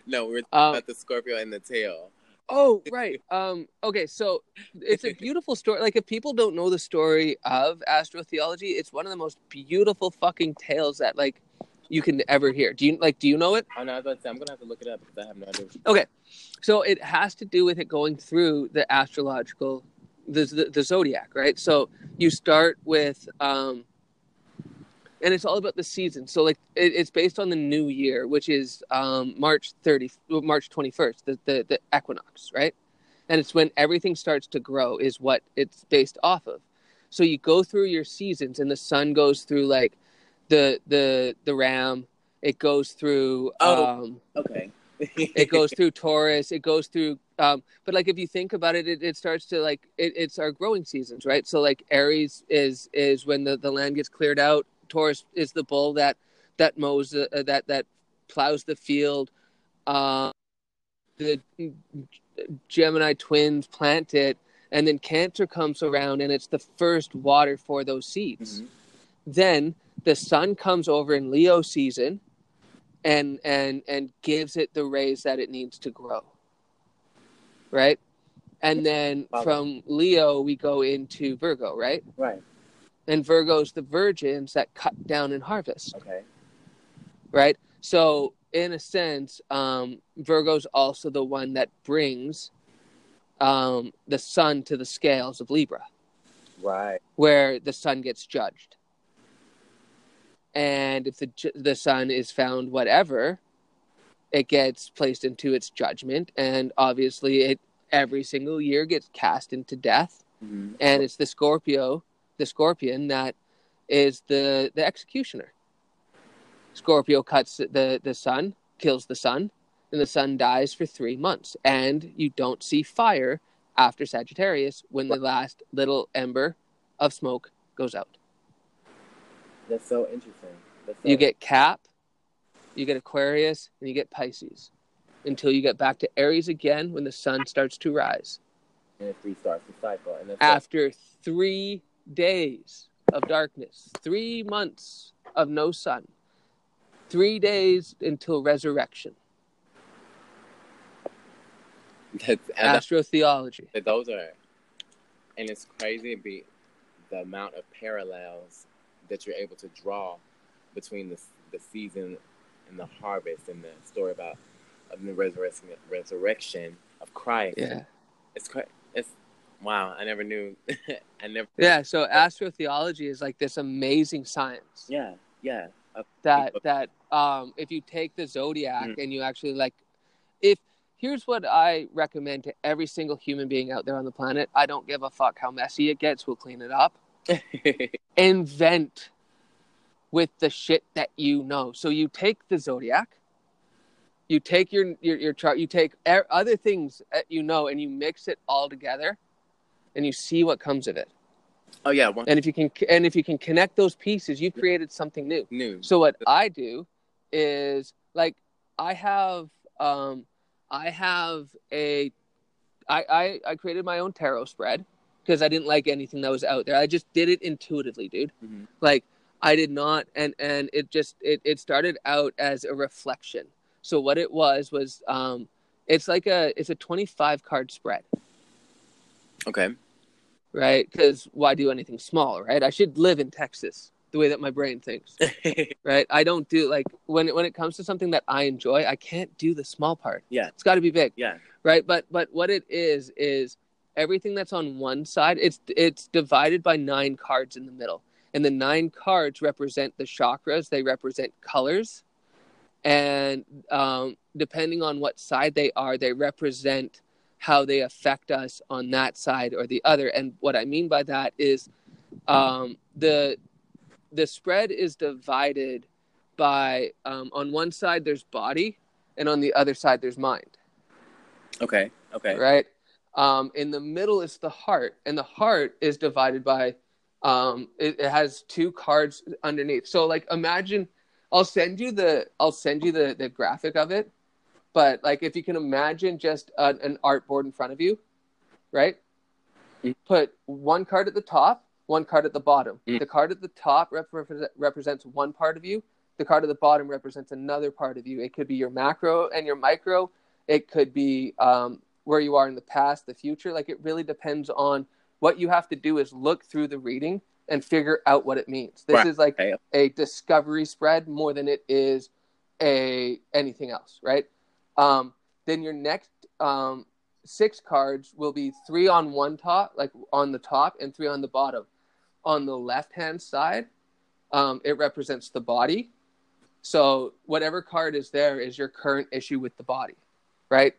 No, we're talking um, about the Scorpio and the tail. Oh, right. Um, okay, so it's a beautiful story. Like if people don't know the story of astrotheology, it's one of the most beautiful fucking tales that like you can ever hear. Do you like? Do you know it? Oh, no, I was about to say, I'm gonna have to look it up because I have no idea. Okay, so it has to do with it going through the astrological. The, the the zodiac, right? So you start with, um, and it's all about the season. So like it, it's based on the new year, which is um, March thirtieth, March twenty-first, the, the the equinox, right? And it's when everything starts to grow is what it's based off of. So you go through your seasons, and the sun goes through like the the the ram. It goes through. Oh, um, okay. It goes through Taurus. It goes through. Um, but like, if you think about it, it, it starts to like, it, it's our growing seasons, right? So like Aries is, is when the, the land gets cleared out. Taurus is the bull that, that mows, uh, that, that plows the field. Uh, the Gemini twins plant it. And then Cancer comes around and it's the first water for those seeds. Mm-hmm. Then the sun comes over in Leo season and, and, and gives it the rays that it needs to grow. Right? And then from Leo, we go into Virgo, right? Right. And Virgo's the virgins that cut down and harvest. Okay. Right? So, in a sense, um, Virgo's also the one that brings um, the sun to the scales of Libra. Right. Where the sun gets judged. And if the the sun is found whatever... It gets placed into its judgment, and obviously it every single year gets cast into death. Mm-hmm. And it's the Scorpio, the scorpion that is the, the executioner. Scorpio cuts the, the sun, kills the sun, and the sun dies for three months. And you don't see fire after Sagittarius when the last little ember of smoke goes out. That's so interesting. That's so you get Cap. You get Aquarius, and you get Pisces. until you get back to Aries again when the sun starts to rise. And it restarts the cycle. And after three days of darkness, three months of no sun, three days until resurrection. That's, astrotheology. That, those are, and it's crazy to be the amount of parallels that you're able to draw between the the season and the harvest and the story about of the resurrection resurrection of Christ. Yeah, it's it's wow. I never knew. I never. Yeah. So astrotheology is like this amazing science. Yeah. Yeah. That that um, if you take the zodiac mm. and you actually like, if here's what I recommend to every single human being out there on the planet. I don't give a fuck how messy it gets. We'll clean it up. Invent with the shit that you know. So you take the zodiac, you take your your, your chart, you take er- other things that you know, and you mix it all together, and you see what comes of it. Oh yeah, one- and if you can and if you can connect those pieces, you've created something new. New. So what I do is like I have um, I have a I, I I created my own tarot spread because I didn't like anything that was out there. I just did it intuitively, dude. Mm-hmm. Like. I did not, and, and it just, it, it started out as a reflection. So what it was, was um, it's like a, it's a twenty-five card spread. Okay. Right? Because why do anything small, right? I should live in Texas, the way that my brain thinks, right? I don't do, like, when it, when it comes to something that I enjoy, I can't do the small part. Yeah. It's got to be big. Yeah. Right? But, but what it is, is everything that's on one side, it's, it's divided by nine cards in the middle. And the nine cards represent the chakras. They represent colors. And um, depending on what side they are, they represent how they affect us on that side or the other. And what I mean by that is um, the the spread is divided by, um, on one side there's body, and on the other side there's mind. Okay, okay. Right? Um, in the middle is the heart. And the heart is divided by... Um, it, it has two cards underneath. So like, imagine I'll send you the, I'll send you the, the graphic of it. But like, if you can imagine just a, an artboard in front of you, right? Mm. Put one card at the top, one card at the bottom. Mm. The card at the top rep- rep- represents one part of you. The card at the bottom represents another part of you. It could be your macro and your micro. It could be, um, where you are in the past, the future. Like it really depends on what you have to do is look through the reading and figure out what it means. This right. is like okay. a discovery spread more than it is a anything else, right? Um, then your next um, six cards will be three on one top, like on the top, and three on the bottom. On the left-hand side, um, it represents the body. So whatever card is there is your current issue with the body, right?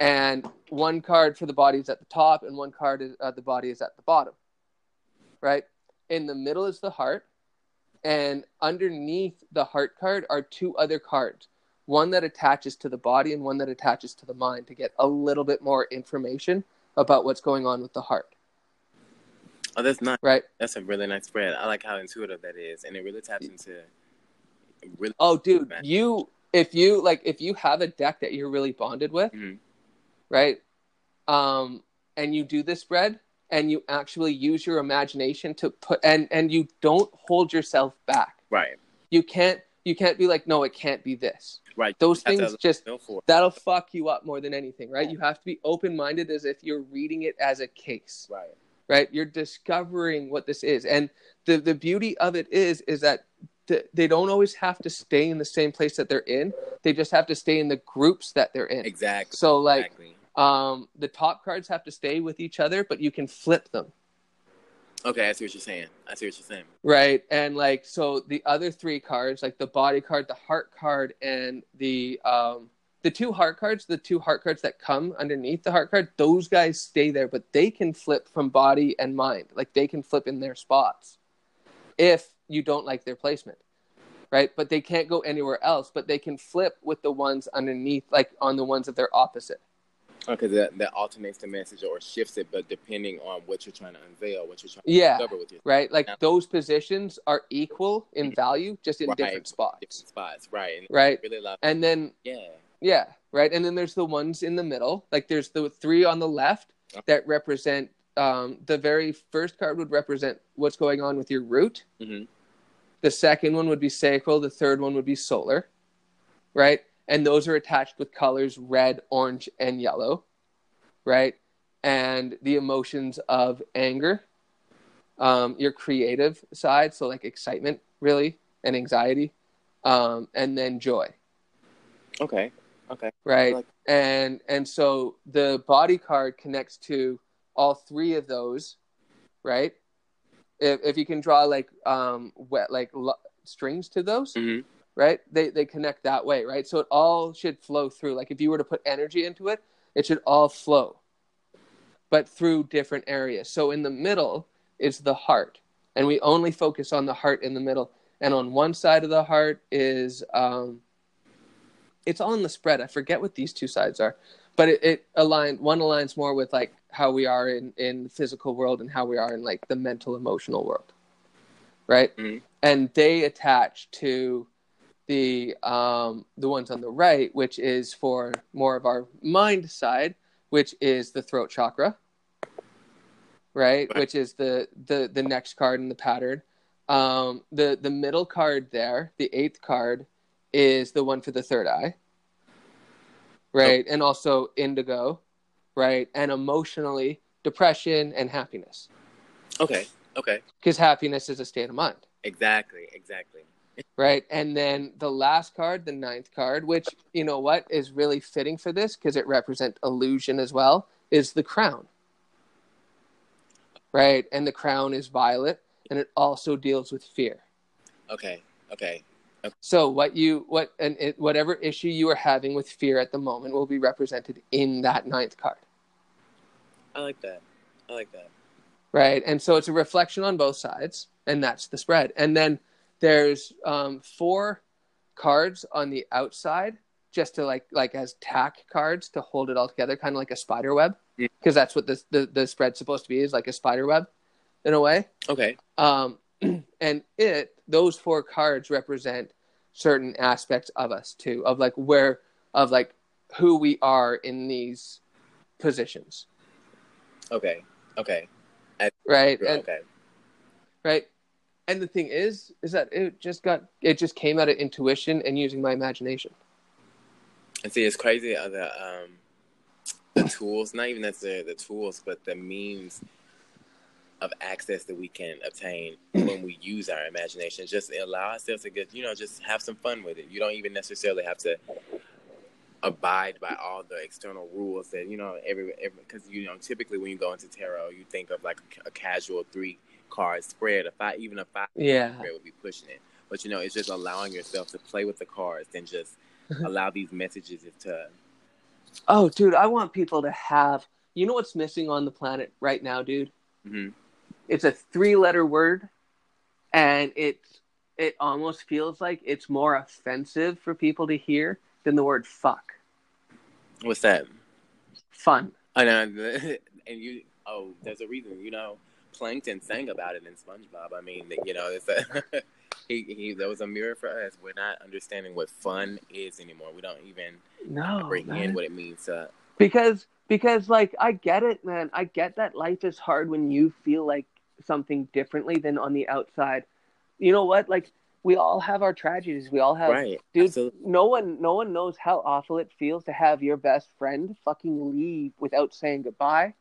And one card for the body is at the top, and one card is, uh, the body is at the bottom, right? In the middle is the heart, and underneath the heart card are two other cards, one that attaches to the body and one that attaches to the mind to get a little bit more information about what's going on with the heart. Oh, that's nice. Right? That's a really nice spread. I like how intuitive that is, and it really taps into... Really- oh, dude, you if you like if you have a deck that you're really bonded with... Mm-hmm. Right? Um, and you do this spread and you actually use your imagination to put, and, and you don't hold yourself back. Right. You can't, you can't be like, no, it can't be this. Right. Those That's things just, that'll fuck you up more than anything, right? Yeah. You have to be open-minded as if you're reading it as a case. Right. Right. You're discovering what this is. And the, the beauty of it is, is that th- they don't always have to stay in the same place that they're in. They just have to stay in the groups that they're in. Exactly. So like, exactly. Um, the top cards have to stay with each other, but you can flip them. Okay, I see what you're saying. I see what you're saying. Right, and like, so the other three cards, like the body card, the heart card, and the um, the two heart cards, the two heart cards that come underneath the heart card, those guys stay there, but they can flip from body and mind. Like, they can flip in their spots if you don't like their placement. Right, but they can't go anywhere else, but they can flip with the ones underneath, like on the ones that they're opposite. Okay, that, that alternates the message or shifts it, but depending on what you're trying to unveil, what you're trying yeah, to discover with your right? Like, those positions are equal in value, just in right. different spots. Different spots, right. And right. Really love and it. Then yeah. Yeah, right. And then there's the ones in the middle. Like there's the three on the left okay. that represent um, the very first card would represent what's going on with your root. Mm-hmm. The second one would be sacral. The third one would be solar, right? And those are attached with colors red, orange, and yellow, right? And the emotions of anger, um, your creative side, so like excitement, really, and anxiety, um, and then joy. Okay. Okay. Right. Like- and and so the body card connects to all three of those, right? If if you can draw like um wet like lo- strings to those, mm-hmm. right? They they connect that way, right? So it all should flow through. Like if you were to put energy into it, it should all flow, but through different areas. So in the middle is the heart, and we only focus on the heart in the middle. And on one side of the heart is um. It's all in the spread. I forget what these two sides are, but it, it aligns. One aligns more with like how we are in, in the physical world and how we are in like the mental, emotional world. Right. Mm-hmm. And they attach to the, um, the ones on the right, which is for more of our mind side, which is the throat chakra, right? Which is the, the, the next card in the pattern. Um, the, the middle card there, the eighth card, is the one for the third eye, right? Oh. And also indigo, right? And emotionally, depression and happiness. Okay, okay. Because happiness is a state of mind. Exactly, exactly. Right, and then the last card, the ninth card, which, you know what, is really fitting for this because it represents illusion as well, is the crown, right? And the crown is violet, and it also deals with fear. Okay, okay. So what you what and it, whatever issue you are having with fear at the moment will be represented in that ninth card. I like that. I like that. Right, and so it's a reflection on both sides, and that's the spread. And then there's um, four cards on the outside, just to like like as tack cards to hold it all together, kind of like a spider web, because yeah. that's what the, the the spread's supposed to be, is like a spider web, in a way. Okay. Um, and it those four cards represent certain aspects of us too, of like where, of like who we are in these positions. Okay. Okay. I, right. And, okay. Right. And the thing is, is that it just got, it just came out of intuition and using my imagination. And see, it's crazy how the, um, the tools, not even necessarily the tools, but the memes of access that we can obtain when we use our imagination. Just allow ourselves to get, you know, just have some fun with it. You don't even necessarily have to abide by all the external rules that, you know, every, every, 'cause, you know, typically when you go into tarot, you think of like a, a casual three card spread, a five, even a five yeah. card spread would be pushing it. But, you know, it's just allowing yourself to play with the cards and just allow these messages to... Oh, dude, I want people to have... You know what's missing on the planet right now, dude? Mm-hmm. It's a three-letter word, and it it almost feels like it's more offensive for people to hear than the word "fuck." What's that? Fun. I know, and you. Oh, there's a reason. You know, Plankton sang about it in SpongeBob. I mean, you know, it's a, he he. That was a mirror for us. We're not understanding what fun is anymore. We don't even no, comprehend what it means to. Because. Because, like, I get it, man. I get that life is hard when you feel like something differently than on the outside. You know what? Like, we all have our tragedies. We all have... Right. Dude, absolutely. no one no one knows how awful it feels to have your best friend fucking leave without saying goodbye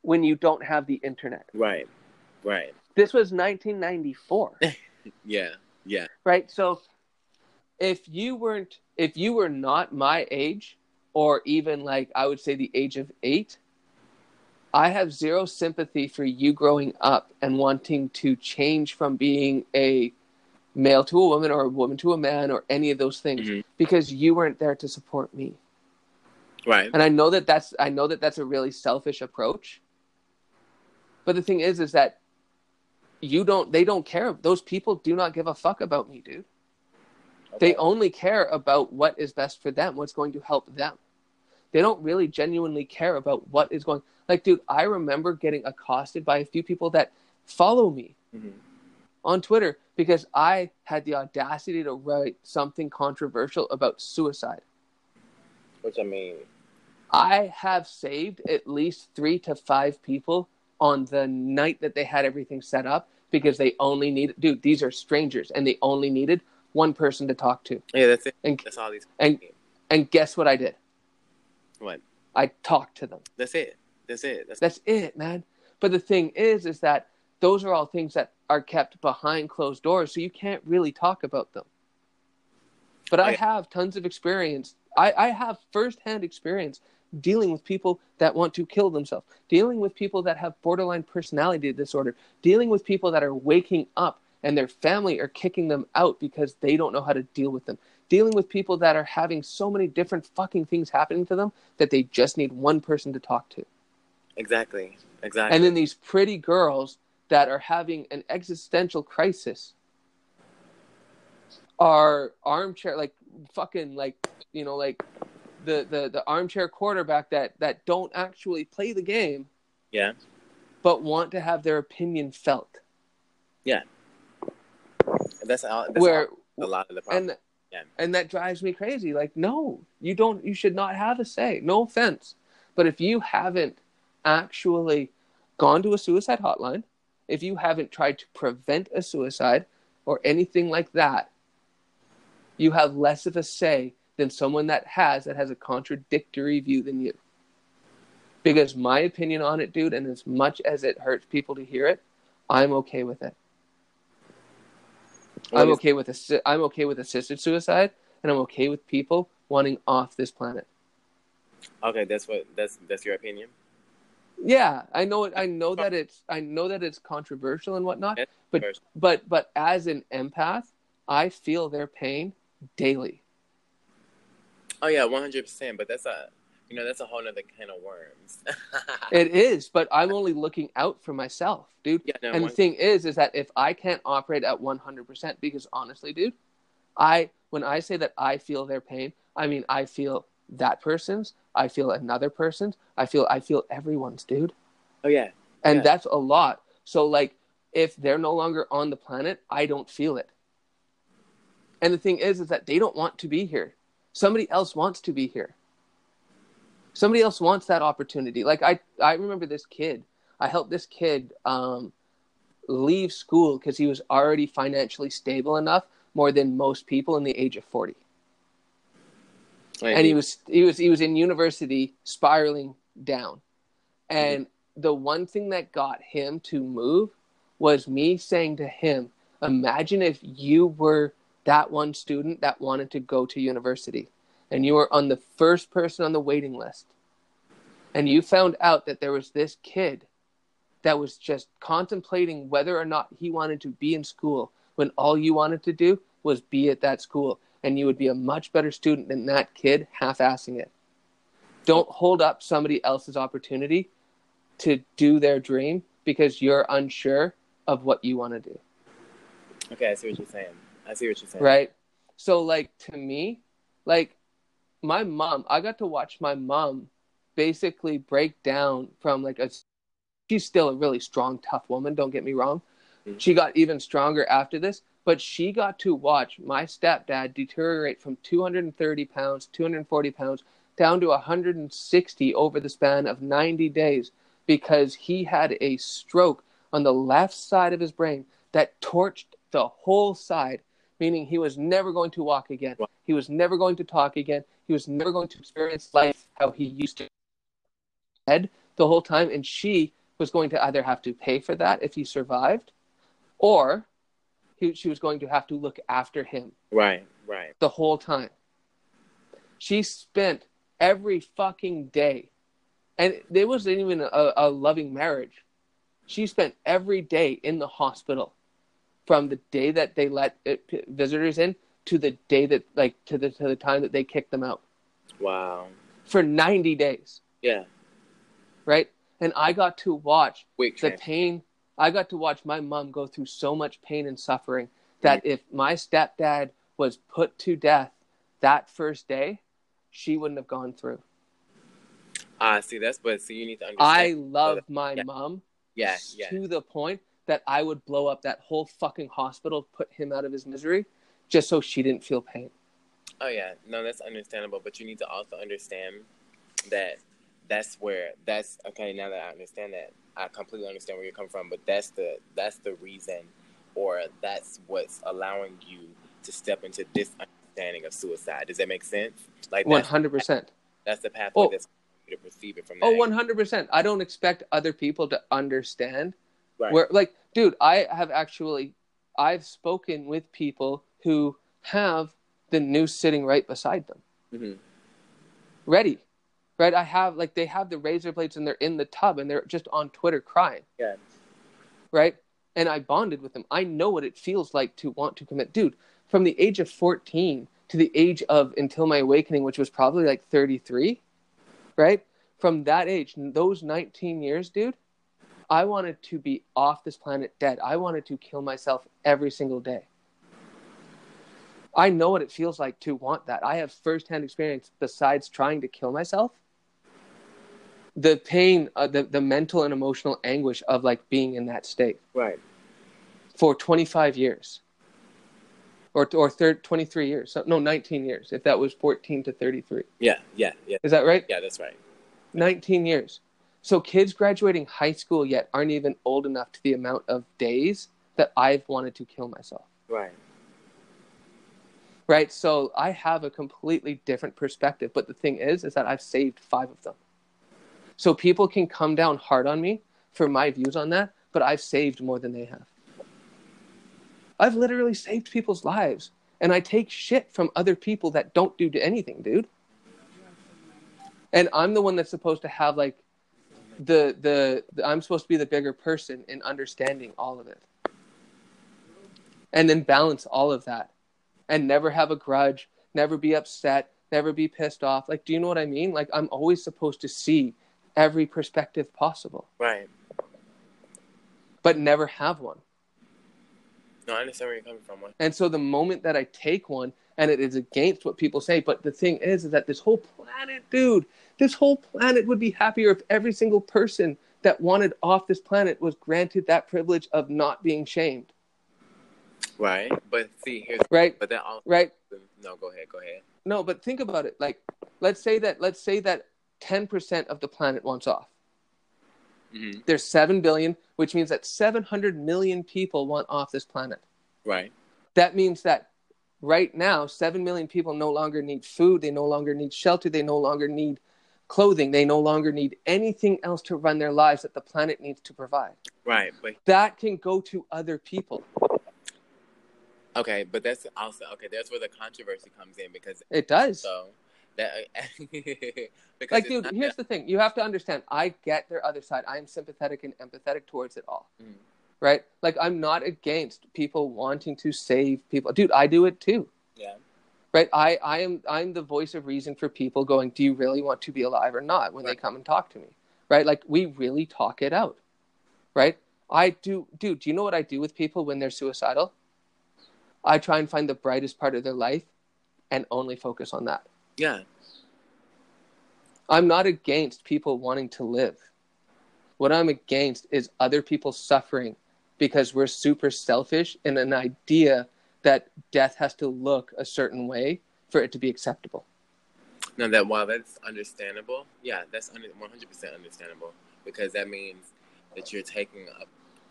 when you don't have the internet. Right. Right. This was nineteen ninety-four. Yeah. Yeah. Right? So, if you weren't... If you were not my age... or even, like, I would say the age of eight, I have zero sympathy for you growing up and wanting to change from being a male to a woman or a woman to a man or any of those things mm-hmm. because you weren't there to support me. Right. And I know that that's, I know that that's a really selfish approach. But the thing is, is that you don't, they don't care. Those people do not give a fuck about me, dude. They only care about what is best for them, what's going to help them. They don't really genuinely care about what is going... Like, dude, I remember getting accosted by a few people that follow me mm-hmm. on Twitter because I had the audacity to write something controversial about suicide. Which, I mean... I have saved at least three to five people on the night that they had everything set up because they only needed... Dude, these are strangers, and they only needed one person to talk to. Yeah, that's it. And, that's all these... And, and guess what I did? What? I talked to them. That's it. That's it. That's, that's it, man. But the thing is, is that those are all things that are kept behind closed doors, so you can't really talk about them. But oh, I yeah. have tons of experience. I, I have firsthand experience dealing with people that want to kill themselves, dealing with people that have borderline personality disorder, dealing with people that are waking up and their family are kicking them out because they don't know how to deal with them, dealing with people that are having so many different fucking things happening to them that they just need one person to talk to. Exactly, exactly. And then these pretty girls that are having an existential crisis are armchair, like fucking like, you know, like the, the, the armchair quarterback that, that don't actually play the game. Yeah. But want to have their opinion felt. Yeah. That's, all, that's Where, all, a lot of the problem. And, yeah. and that drives me crazy. Like, no, you don't, you should not have a say. No offense. But if you haven't actually gone to a suicide hotline, if you haven't tried to prevent a suicide or anything like that, you have less of a say than someone that has that has a contradictory view than you. Because my opinion on it, dude, and as much as it hurts people to hear it, I'm okay with it. What I'm is- okay with assi- I'm okay with assisted suicide, and I'm okay with people wanting off this planet. Okay, that's what that's that's your opinion. Yeah, I know it. I know that it's. I know that it's controversial and whatnot. But but but as an empath, I feel their pain daily. Oh yeah, one hundred percent. But that's a, you know, that's a whole other kind of worms. It is, but I'm only looking out for myself, dude. Yeah, no, and one hundred percent. The thing is, is that if I can't operate at one hundred percent, because honestly, dude, I when I say that I feel their pain, I mean I feel that person's. I feel another person's. I feel I feel everyone's, dude. Oh, yeah. And yeah. that's a lot. So, like, if they're no longer on the planet, I don't feel it. And the thing is, is that they don't want to be here. Somebody else wants to be here. Somebody else wants that opportunity. Like, I, I remember this kid. I helped this kid um, leave school because he was already financially stable enough, more than most people in the age of forty. Like, and he was he was he was in university spiraling down. And mm-hmm. the one thing that got him to move was me saying to him, imagine if you were that one student that wanted to go to university and you were on the first person on the waiting list and you found out that there was this kid that was just contemplating whether or not he wanted to be in school when all you wanted to do was be at that school. And you would be a much better student than that kid half-assing it. Don't hold up somebody else's opportunity to do their dream because you're unsure of what you want to do. Okay, I see what you're saying. I see what you're saying. Right? So, like, to me, like, my mom, I got to watch my mom basically break down from, like, a, she's still a really strong, tough woman, don't get me wrong. Mm-hmm. She got even stronger after this. But she got to watch my stepdad deteriorate from two hundred thirty pounds, two hundred forty pounds, down to one hundred sixty over the span of ninety days because he had a stroke on the left side of his brain that torched the whole side, meaning he was never going to walk again. He was never going to talk again. He was never going to experience life how he used to the whole time. And she was going to either have to pay for that if he survived or... she was going to have to look after him. Right, right. The whole time. She spent every fucking day. And there wasn't even a, a loving marriage. She spent every day in the hospital from the day that they let it, visitors in to the day that, like, to the, to the time that they kicked them out. Wow. For ninety days. Yeah. Right? And I got to watch Wait, the change. pain... I got to watch my mom go through so much pain and suffering that if my stepdad was put to death that first day, she wouldn't have gone through. Ah, uh, see, that's but see, you need to understand. I love my yeah. mom yeah, yeah. to the point that I would blow up that whole fucking hospital, put him out of his misery, just so she didn't feel pain. Oh, yeah. No, that's understandable. But you need to also understand that that's where that's okay. Now that I understand that, I completely understand where you're coming from. But that's the that's the reason, or that's what's allowing you to step into this understanding of suicide. Does that make sense? Like one hundred percent. That's the pathway oh. that's you to perceive it from that. Oh, one hundred percent. I don't expect other people to understand. Right. Where, like, dude, I have actually, I've spoken with people who have the noose sitting right beside them. Mm-hmm. Ready. Right? I have, like, they have the razor blades and they're in the tub and they're just on Twitter crying. Yeah. Right? And I bonded with them. I know what it feels like to want to commit. Dude, from the age of fourteen to the age of, until my awakening, which was probably like thirty-three, right? From that age, those nineteen years, dude, I wanted to be off this planet dead. I wanted to kill myself every single day. I know what it feels like to want that. I have firsthand experience besides trying to kill myself. The pain, uh, the, the mental and emotional anguish of, like, being in that state. Right. For twenty-five years. Or or third, twenty-three years. No, nineteen years. If that was fourteen to thirty-three. Yeah, yeah, yeah. Is that right? Yeah, that's right. nineteen years. So kids graduating high school yet aren't even old enough to the amount of days that I've wanted to kill myself. Right. Right? So I have a completely different perspective. But the thing is, is that I've saved five of them. So people can come down hard on me for my views on that, but I've saved more than they have. I've literally saved people's lives, and I take shit from other people that don't do anything, dude. And I'm the one that's supposed to have, like, the, the, the I'm supposed to be the bigger person in understanding all of it. And then balance all of that and never have a grudge, never be upset, never be pissed off. Like, do you know what I mean? Like, I'm always supposed to see every perspective possible. Right. But never have one. No, I understand where you're coming from. What? And so the moment that I take one, and it is against what people say, but the thing is, is that this whole planet, dude, this whole planet would be happier if every single person that wanted off this planet was granted that privilege of not being shamed. Right. But see, here's... Right. But that also... Right. No, go ahead. Go ahead. No, but think about it. Like, let's say that, let's say that ten percent of the planet wants off. Mm-hmm. There's seven billion, which means that seven hundred million people want off this planet. Right. That means that right now, seven million people no longer need food. They no longer need shelter. They no longer need clothing. They no longer need anything else to run their lives that the planet needs to provide. Right. But that can go to other people. Okay. But that's also, okay, that's where the controversy comes in, because it does. So. Like, dude, not, here's yeah. the thing. You have to understand, I get their other side. I am sympathetic and empathetic towards it all. Mm. Right? Like, I'm not against people wanting to save people. Dude, I do it too. Yeah. Right? I, I am I'm the voice of reason for people going, do you really want to be alive or not, when right. they come and talk to me? Right? Like, we really talk it out. Right? I do dude, do you know what I do with people when they're suicidal? I try and find the brightest part of their life and only focus on that. Yeah. I'm not against people wanting to live. What I'm against is other people suffering because we're super selfish in an idea that death has to look a certain way for it to be acceptable. Now that, while that's understandable, yeah, that's one hundred percent understandable, because that means that you're taking up,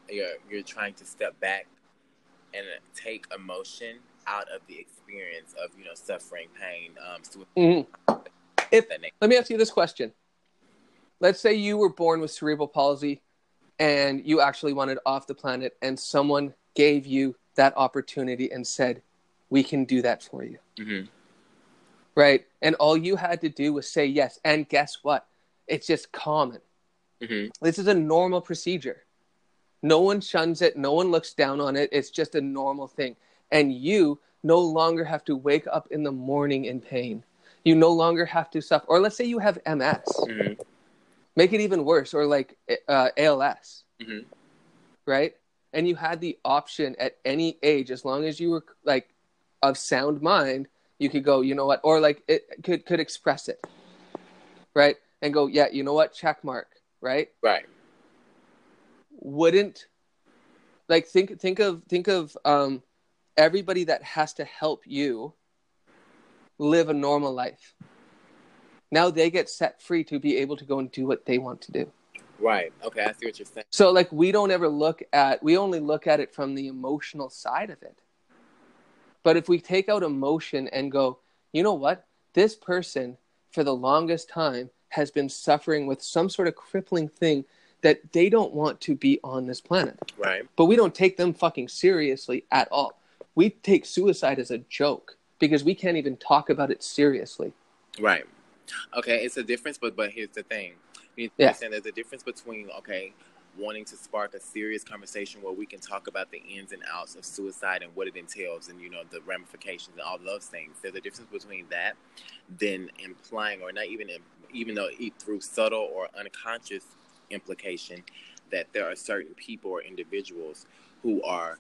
you're, you're trying to step back and take emotion out of the experience of, you know, suffering, pain, um, suicide. Mm-hmm. If, let me ask you this question. Let's say you were born with cerebral palsy and you actually wanted off the planet, and someone gave you that opportunity and said, we can do that for you. Mm-hmm. Right? And all you had to do was say yes. And guess what? It's just common. Mm-hmm. This is a normal procedure. No one shuns it. No one looks down on it. It's just a normal thing. And you no longer have to wake up in the morning in pain. You no longer have to suffer. Or let's say you have M S. Mm-hmm. Make it even worse. Or like uh, A L S. Mm-hmm. Right? And you had the option at any age, as long as you were, like, of sound mind, you could go, you know what? Or, like, it could, could express it. Right? And go, yeah, you know what? Check mark. Right? Right. Wouldn't, like, think, think of, think of, um, everybody that has to help you live a normal life. Now they get set free to be able to go and do what they want to do. Right. Okay, I see what you're saying. So, like, we don't ever look at, we only look at it from the emotional side of it. But if we take out emotion and go, you know what? This person, for the longest time, has been suffering with some sort of crippling thing that they don't want to be on this planet. Right. But we don't take them fucking seriously at all. We take suicide as a joke because we can't even talk about it seriously. Right. Okay, it's a difference, but but here's the thing. You need to yeah. understand there's a difference between, okay, wanting to spark a serious conversation where we can talk about the ins and outs of suicide and what it entails and, you know, the ramifications and all those things. There's a difference between that than implying, or not even, even though through subtle or unconscious implication, that there are certain people or individuals who are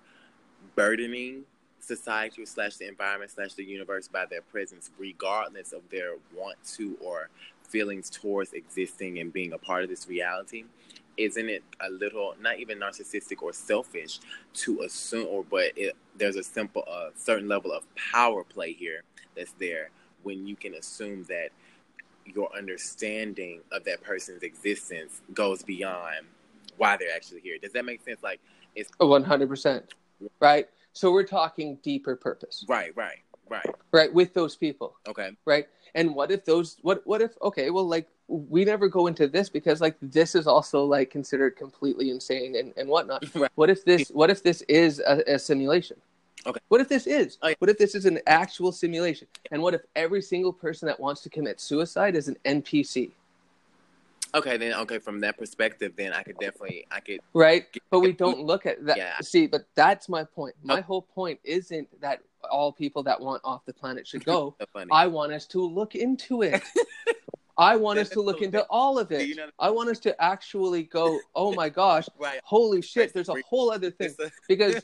burdening society slash the environment slash the universe by their presence, regardless of their want to or feelings towards existing and being a part of this reality. Isn't it a little, not even narcissistic or selfish to assume, or but it, there's a simple, uh, certain level of power play here that's there when you can assume that your understanding of that person's existence goes beyond why they're actually here. Does that make sense? Like, it's one hundred percent, right? So we're talking deeper purpose. Right, right, right. Right, with those people. Okay. Right? And what if those, what, what if, okay, well, like, we never go into this because, like, this is also, like, considered completely insane and, and whatnot. Right. What if this, what if this is a, a simulation? Okay. What if this is? Oh, yeah. What if this is an actual simulation? And what if every single person that wants to commit suicide is an N P C? Okay, then, okay, from that perspective, then I could definitely, I could... Right? But we don't look at that. Yeah. See, but that's my point. My okay. whole point isn't that all people that want off the planet should go. So I want us to look into it. I want that's us to look into all of it. You know I, mean? I want us to actually go, oh my gosh, right. holy shit, there's a whole other thing. A... Because...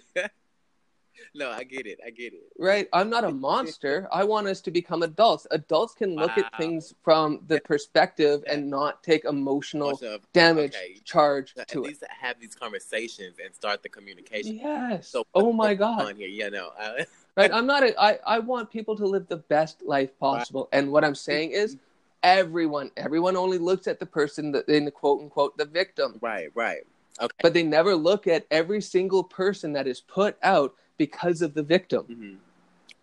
No, I get it. I get it. Right? I'm not a monster. I want us to become adults. Adults can look wow. at things from the perspective yeah. and not take emotional also, damage okay. charge so to at it. At least have these conversations and start the communication. Yes. So oh my God. On here? Yeah, no. I... Right? I'm not a, I, I want people to live the best life possible. Wow. And what I'm saying is everyone, everyone only looks at the person that in the quote unquote, the victim. Right, right. Okay. But they never look at every single person that is put out because of the victim. Mm-hmm.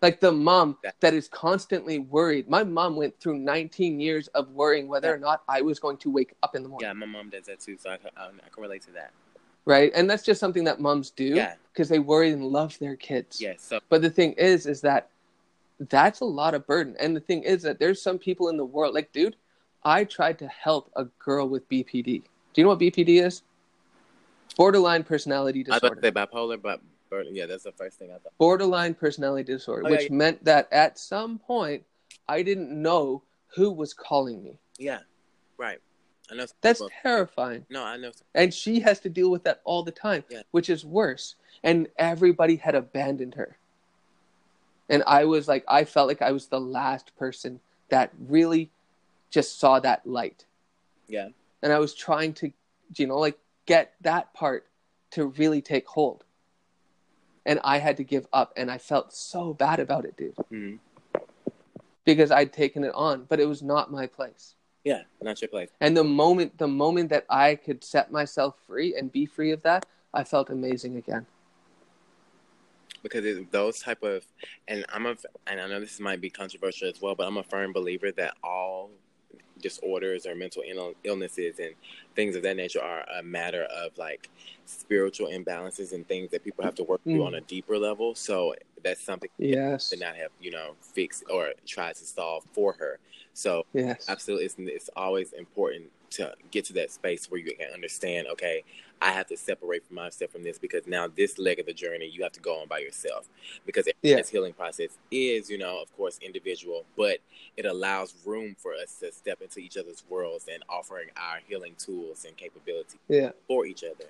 Like the mom yeah. that is constantly worried. My mom went through nineteen years of worrying whether yeah. or not I was going to wake up in the morning. Yeah, my mom does that too, so I, I, I can relate to that. Right? And that's just something that moms do because yeah. they worry and love their kids. Yeah, so. But the thing is, is that that's a lot of burden. And the thing is that there's some people in the world, like, dude, I tried to help a girl with B P D. Do you know what B P D is? Borderline personality disorder. I was about to say bipolar, but... Yeah, that's the first thing I thought. Borderline personality disorder, oh, which yeah, yeah. meant that at some point, I didn't know who was calling me. Yeah, right. I know. That's people. Terrifying. No, I know. And she has to deal with that all the time, yeah. which is worse. And everybody had abandoned her. And I was like, I felt like I was the last person that really just saw that light. Yeah. And I was trying to, you know, like get that part to really take hold. And I had to give up, and I felt so bad about it, dude. Mm-hmm. Because I'd taken it on, but it was not my place. Yeah, not your place. And the moment, the moment that I could set myself free and be free of that, I felt amazing again. Because it, those type of, and I'm a, and I know this might be controversial as well, but I'm a firm believer that all disorders or mental Ill- illnesses and things of that nature are a matter of like spiritual imbalances and things that people have to work through mm. on a deeper level. So that's something yes. that did not have, you know, fixed or tried to solve for her. So yes. absolutely, it's, it's always important to get to that space where you can understand, okay, I have to separate from myself from this because now this leg of the journey, you have to go on by yourself because this yeah. healing process is, you know, of course, individual, but it allows room for us to step into each other's worlds and offering our healing tools and capabilities yeah. for each other.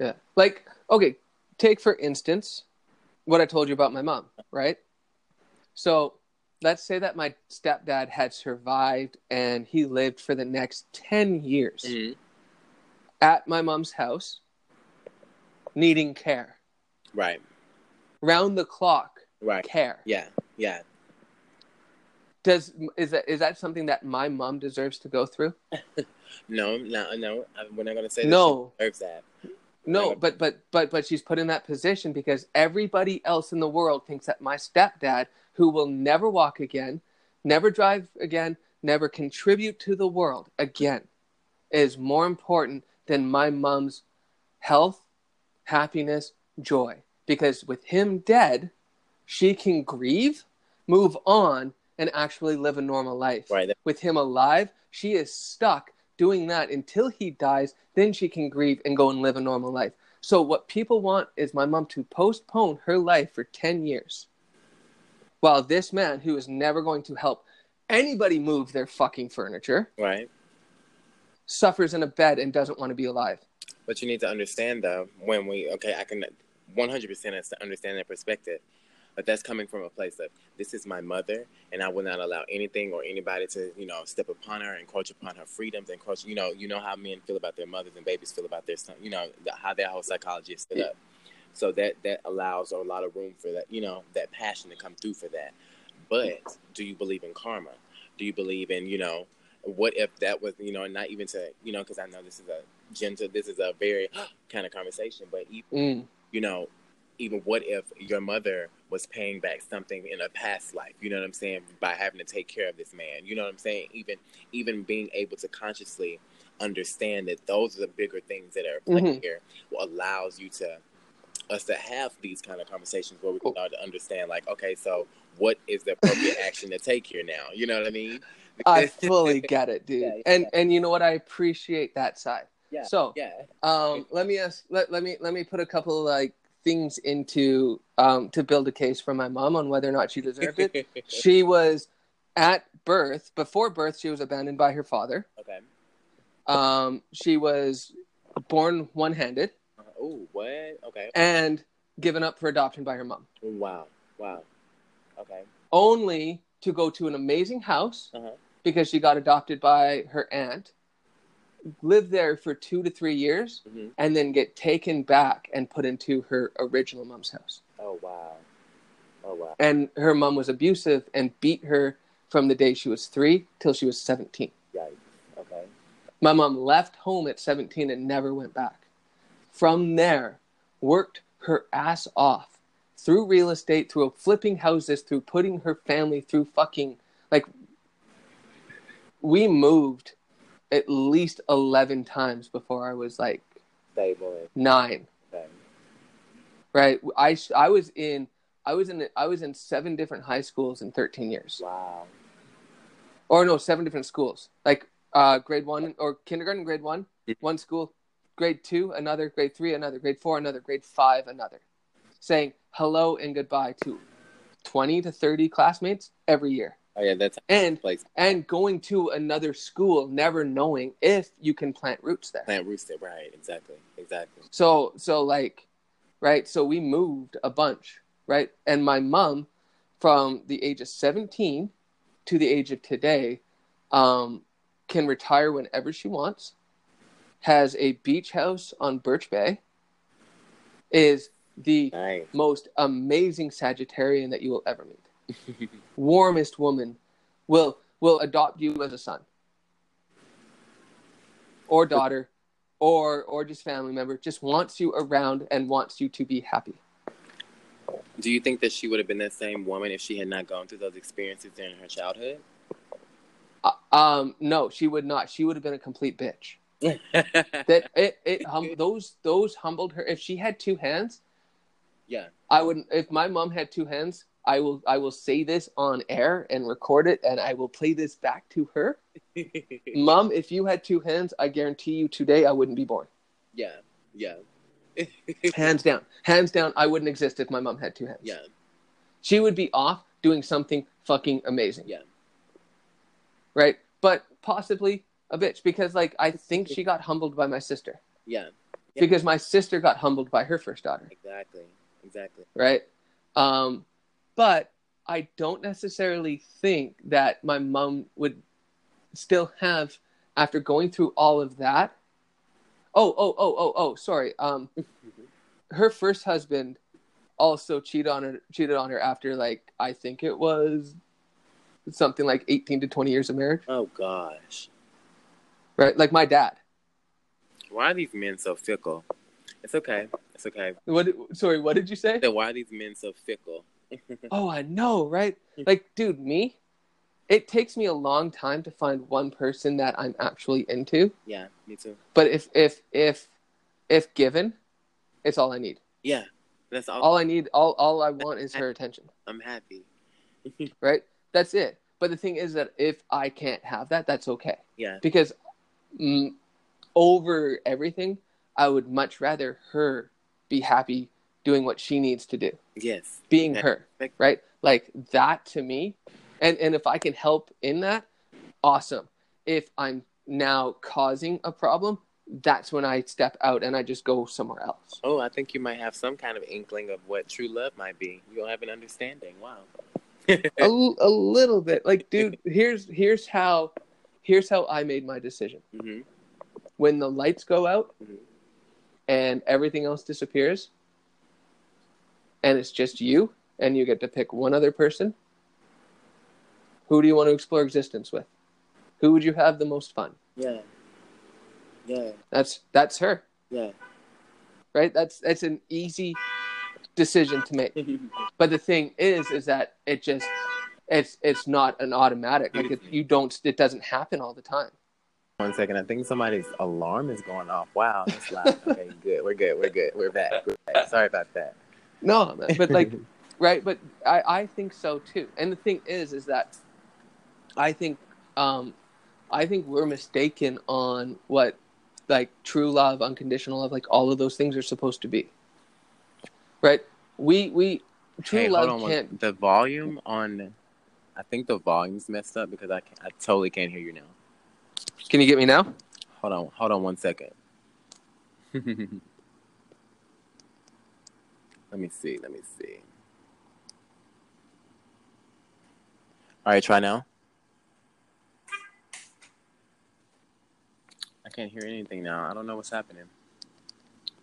Yeah. Like, okay, take for instance, what I told you about my mom, right? So let's say that my stepdad had survived and he lived for the next ten years. Mm-hmm. At my mom's house, needing care. Right. Round the clock, right. care. Yeah, yeah. Does is that is that something that my mom deserves to go through? No, no, no. We're not going to say that no. She deserves that. No, gonna... but but but but she's put in that position because everybody else in the world thinks that my stepdad, who will never walk again, never drive again, never contribute to the world again, is more important than my mom's health, happiness, joy. Because with him dead, she can grieve, move on, and actually live a normal life. Right. With him alive, she is stuck doing that until he dies. Then she can grieve and go and live a normal life. So what people want is my mom to postpone her life for ten years. While this man, who is never going to help anybody move their fucking furniture, right, suffers in a bed and doesn't want to be alive. But you need to understand, though, when we, okay, I can one hundred percent has to understand that perspective. But that's coming from a place of, this is my mother, and I will not allow anything or anybody to, you know, step upon her, encroach upon her freedoms, encroach, you know, you know how men feel about their mothers and babies feel about their son, you know, the, how their whole psychology is set up. So that, that allows a lot of room for that, you know, that passion to come through for that. But do you believe in karma? Do you believe in, you know, what if that was, you know, not even to, you know, because I know this is a gentle, this is a very kind of conversation, but even, mm. you know, even what if your mother was paying back something in a past life, you know what I'm saying, by having to take care of this man, you know what I'm saying? Even even being able to consciously understand that those are the bigger things that are at play mm-hmm. here allows you to, us to have these kind of conversations where we can start to understand, like, okay, so what is the appropriate action to take here now? You know what I mean? I fully get it, dude. Yeah, yeah, and yeah. and you know what? I appreciate that side. Yeah, so yeah. Um, let me ask, let, let me, let me put a couple of, like, things into um to build a case for my mom on whether or not she deserved it. She was at birth before birth she was abandoned by her father. Okay. Um she was born one-handed. Uh, oh, what? Okay. And given up for adoption by her mom. Wow. Wow. Okay. Only to go to an amazing house uh-huh. because she got adopted by her aunt. Live there for two to three years mm-hmm. and then get taken back and put into her original mom's house. Oh, wow. Oh, wow. And her mom was abusive and beat her from the day she was three till she was seventeen. Yikes. Okay. My mom left home at seventeen and never went back. From there, worked her ass off through real estate, through flipping houses, through putting her family through fucking, like, we moved at least eleven times before I was like nine. Okay. Right. I, I was in, I was in, I was in seven different high schools in thirteen years. Wow. Or no, seven different schools. Like uh, grade one or kindergarten, grade one, one school, grade two, another, grade three, another, grade four, another, grade five, another, saying hello and goodbye to twenty to thirty classmates every year. Oh yeah, that's and place. And going to another school, never knowing if you can plant roots there. Plant roots there, right? Exactly, exactly. So, so like, right? So we moved a bunch, right? And my mom, from the age of seventeen to the age of today, um, can retire whenever she wants. Has a beach house on Birch Bay. Is the nice. most amazing Sagittarian that you will ever meet. Warmest woman will will adopt you as a son or daughter or or just family member, just wants you around and wants you to be happy. Do you think that she would have been that same woman if she had not gone through those experiences during her childhood? Uh, um no, she would not. She would have been a complete bitch. That it, it hum- those those humbled her. If she had two hands, yeah. I wouldn't if my mom had two hands, I will I will say this on air and record it, and I will play this back to her. Mom, if you had two hands, I guarantee you today I wouldn't be born. Yeah, yeah. Hands down. Hands down, I wouldn't exist if my mom had two hands. Yeah. She would be off doing something fucking amazing. Yeah. Right? But possibly a bitch, because, like, I think she got humbled by my sister. Yeah. Yeah. Because my sister got humbled by her first daughter. Exactly, exactly. Right? Um... But I don't necessarily think that my mom would still have, after going through all of that. Oh, oh, oh, oh, oh, sorry. Um, her first husband also cheated on her, cheated on her after, like, I think it was something like eighteen to twenty years of marriage. Oh, gosh. Right? Like my dad. Why are these men so fickle? It's okay. It's okay. What? Sorry, what did you say? Then why are these men so fickle? Oh, I know, right? Like, dude, me? It takes me a long time to find one person that I'm actually into. Yeah, me too. But if if if if given, it's all I need. Yeah, that's all. All I need, all all I want is her attention. I'm happy. Right? That's it. But the thing is that if I can't have that, that's okay. Yeah. Because mm, over everything, I would much rather her be happy doing what she needs to do. Yes. Being her, right? Like that to me. And and if I can help in that, awesome. If I'm now causing a problem, that's when I step out and I just go somewhere else. Oh, I think you might have some kind of inkling of what true love might be. You'll have an understanding. Wow. a, a little bit. Like, dude, here's here's how here's how I made my decision. Mm-hmm. When the lights go out, mm-hmm. and everything else disappears, and it's just you, and you get to pick one other person, who do you want to explore existence with? Who would you have the most fun? Yeah. Yeah. That's that's her. Yeah. Right? That's that's an easy decision to make. But the thing is, is that it just it's it's not an automatic. Like it, you don't it doesn't happen all the time. One second, I think somebody's alarm is going off. Wow, that's loud. Okay, good. We're good. We're good. We're back. We're back. Sorry about that. No, but like, right? But I, I think so too. And the thing is, is that I think, um, I think we're mistaken on what like true love, unconditional love, like all of those things are supposed to be. Right? We we true hey, love hold on can't. One, the volume on, I think the volume's messed up because I can't, I totally can't hear you now. Can you get me now? Hold on, hold on one second. Let me see, let me see. All right, try now. I can't hear anything now. I don't know what's happening.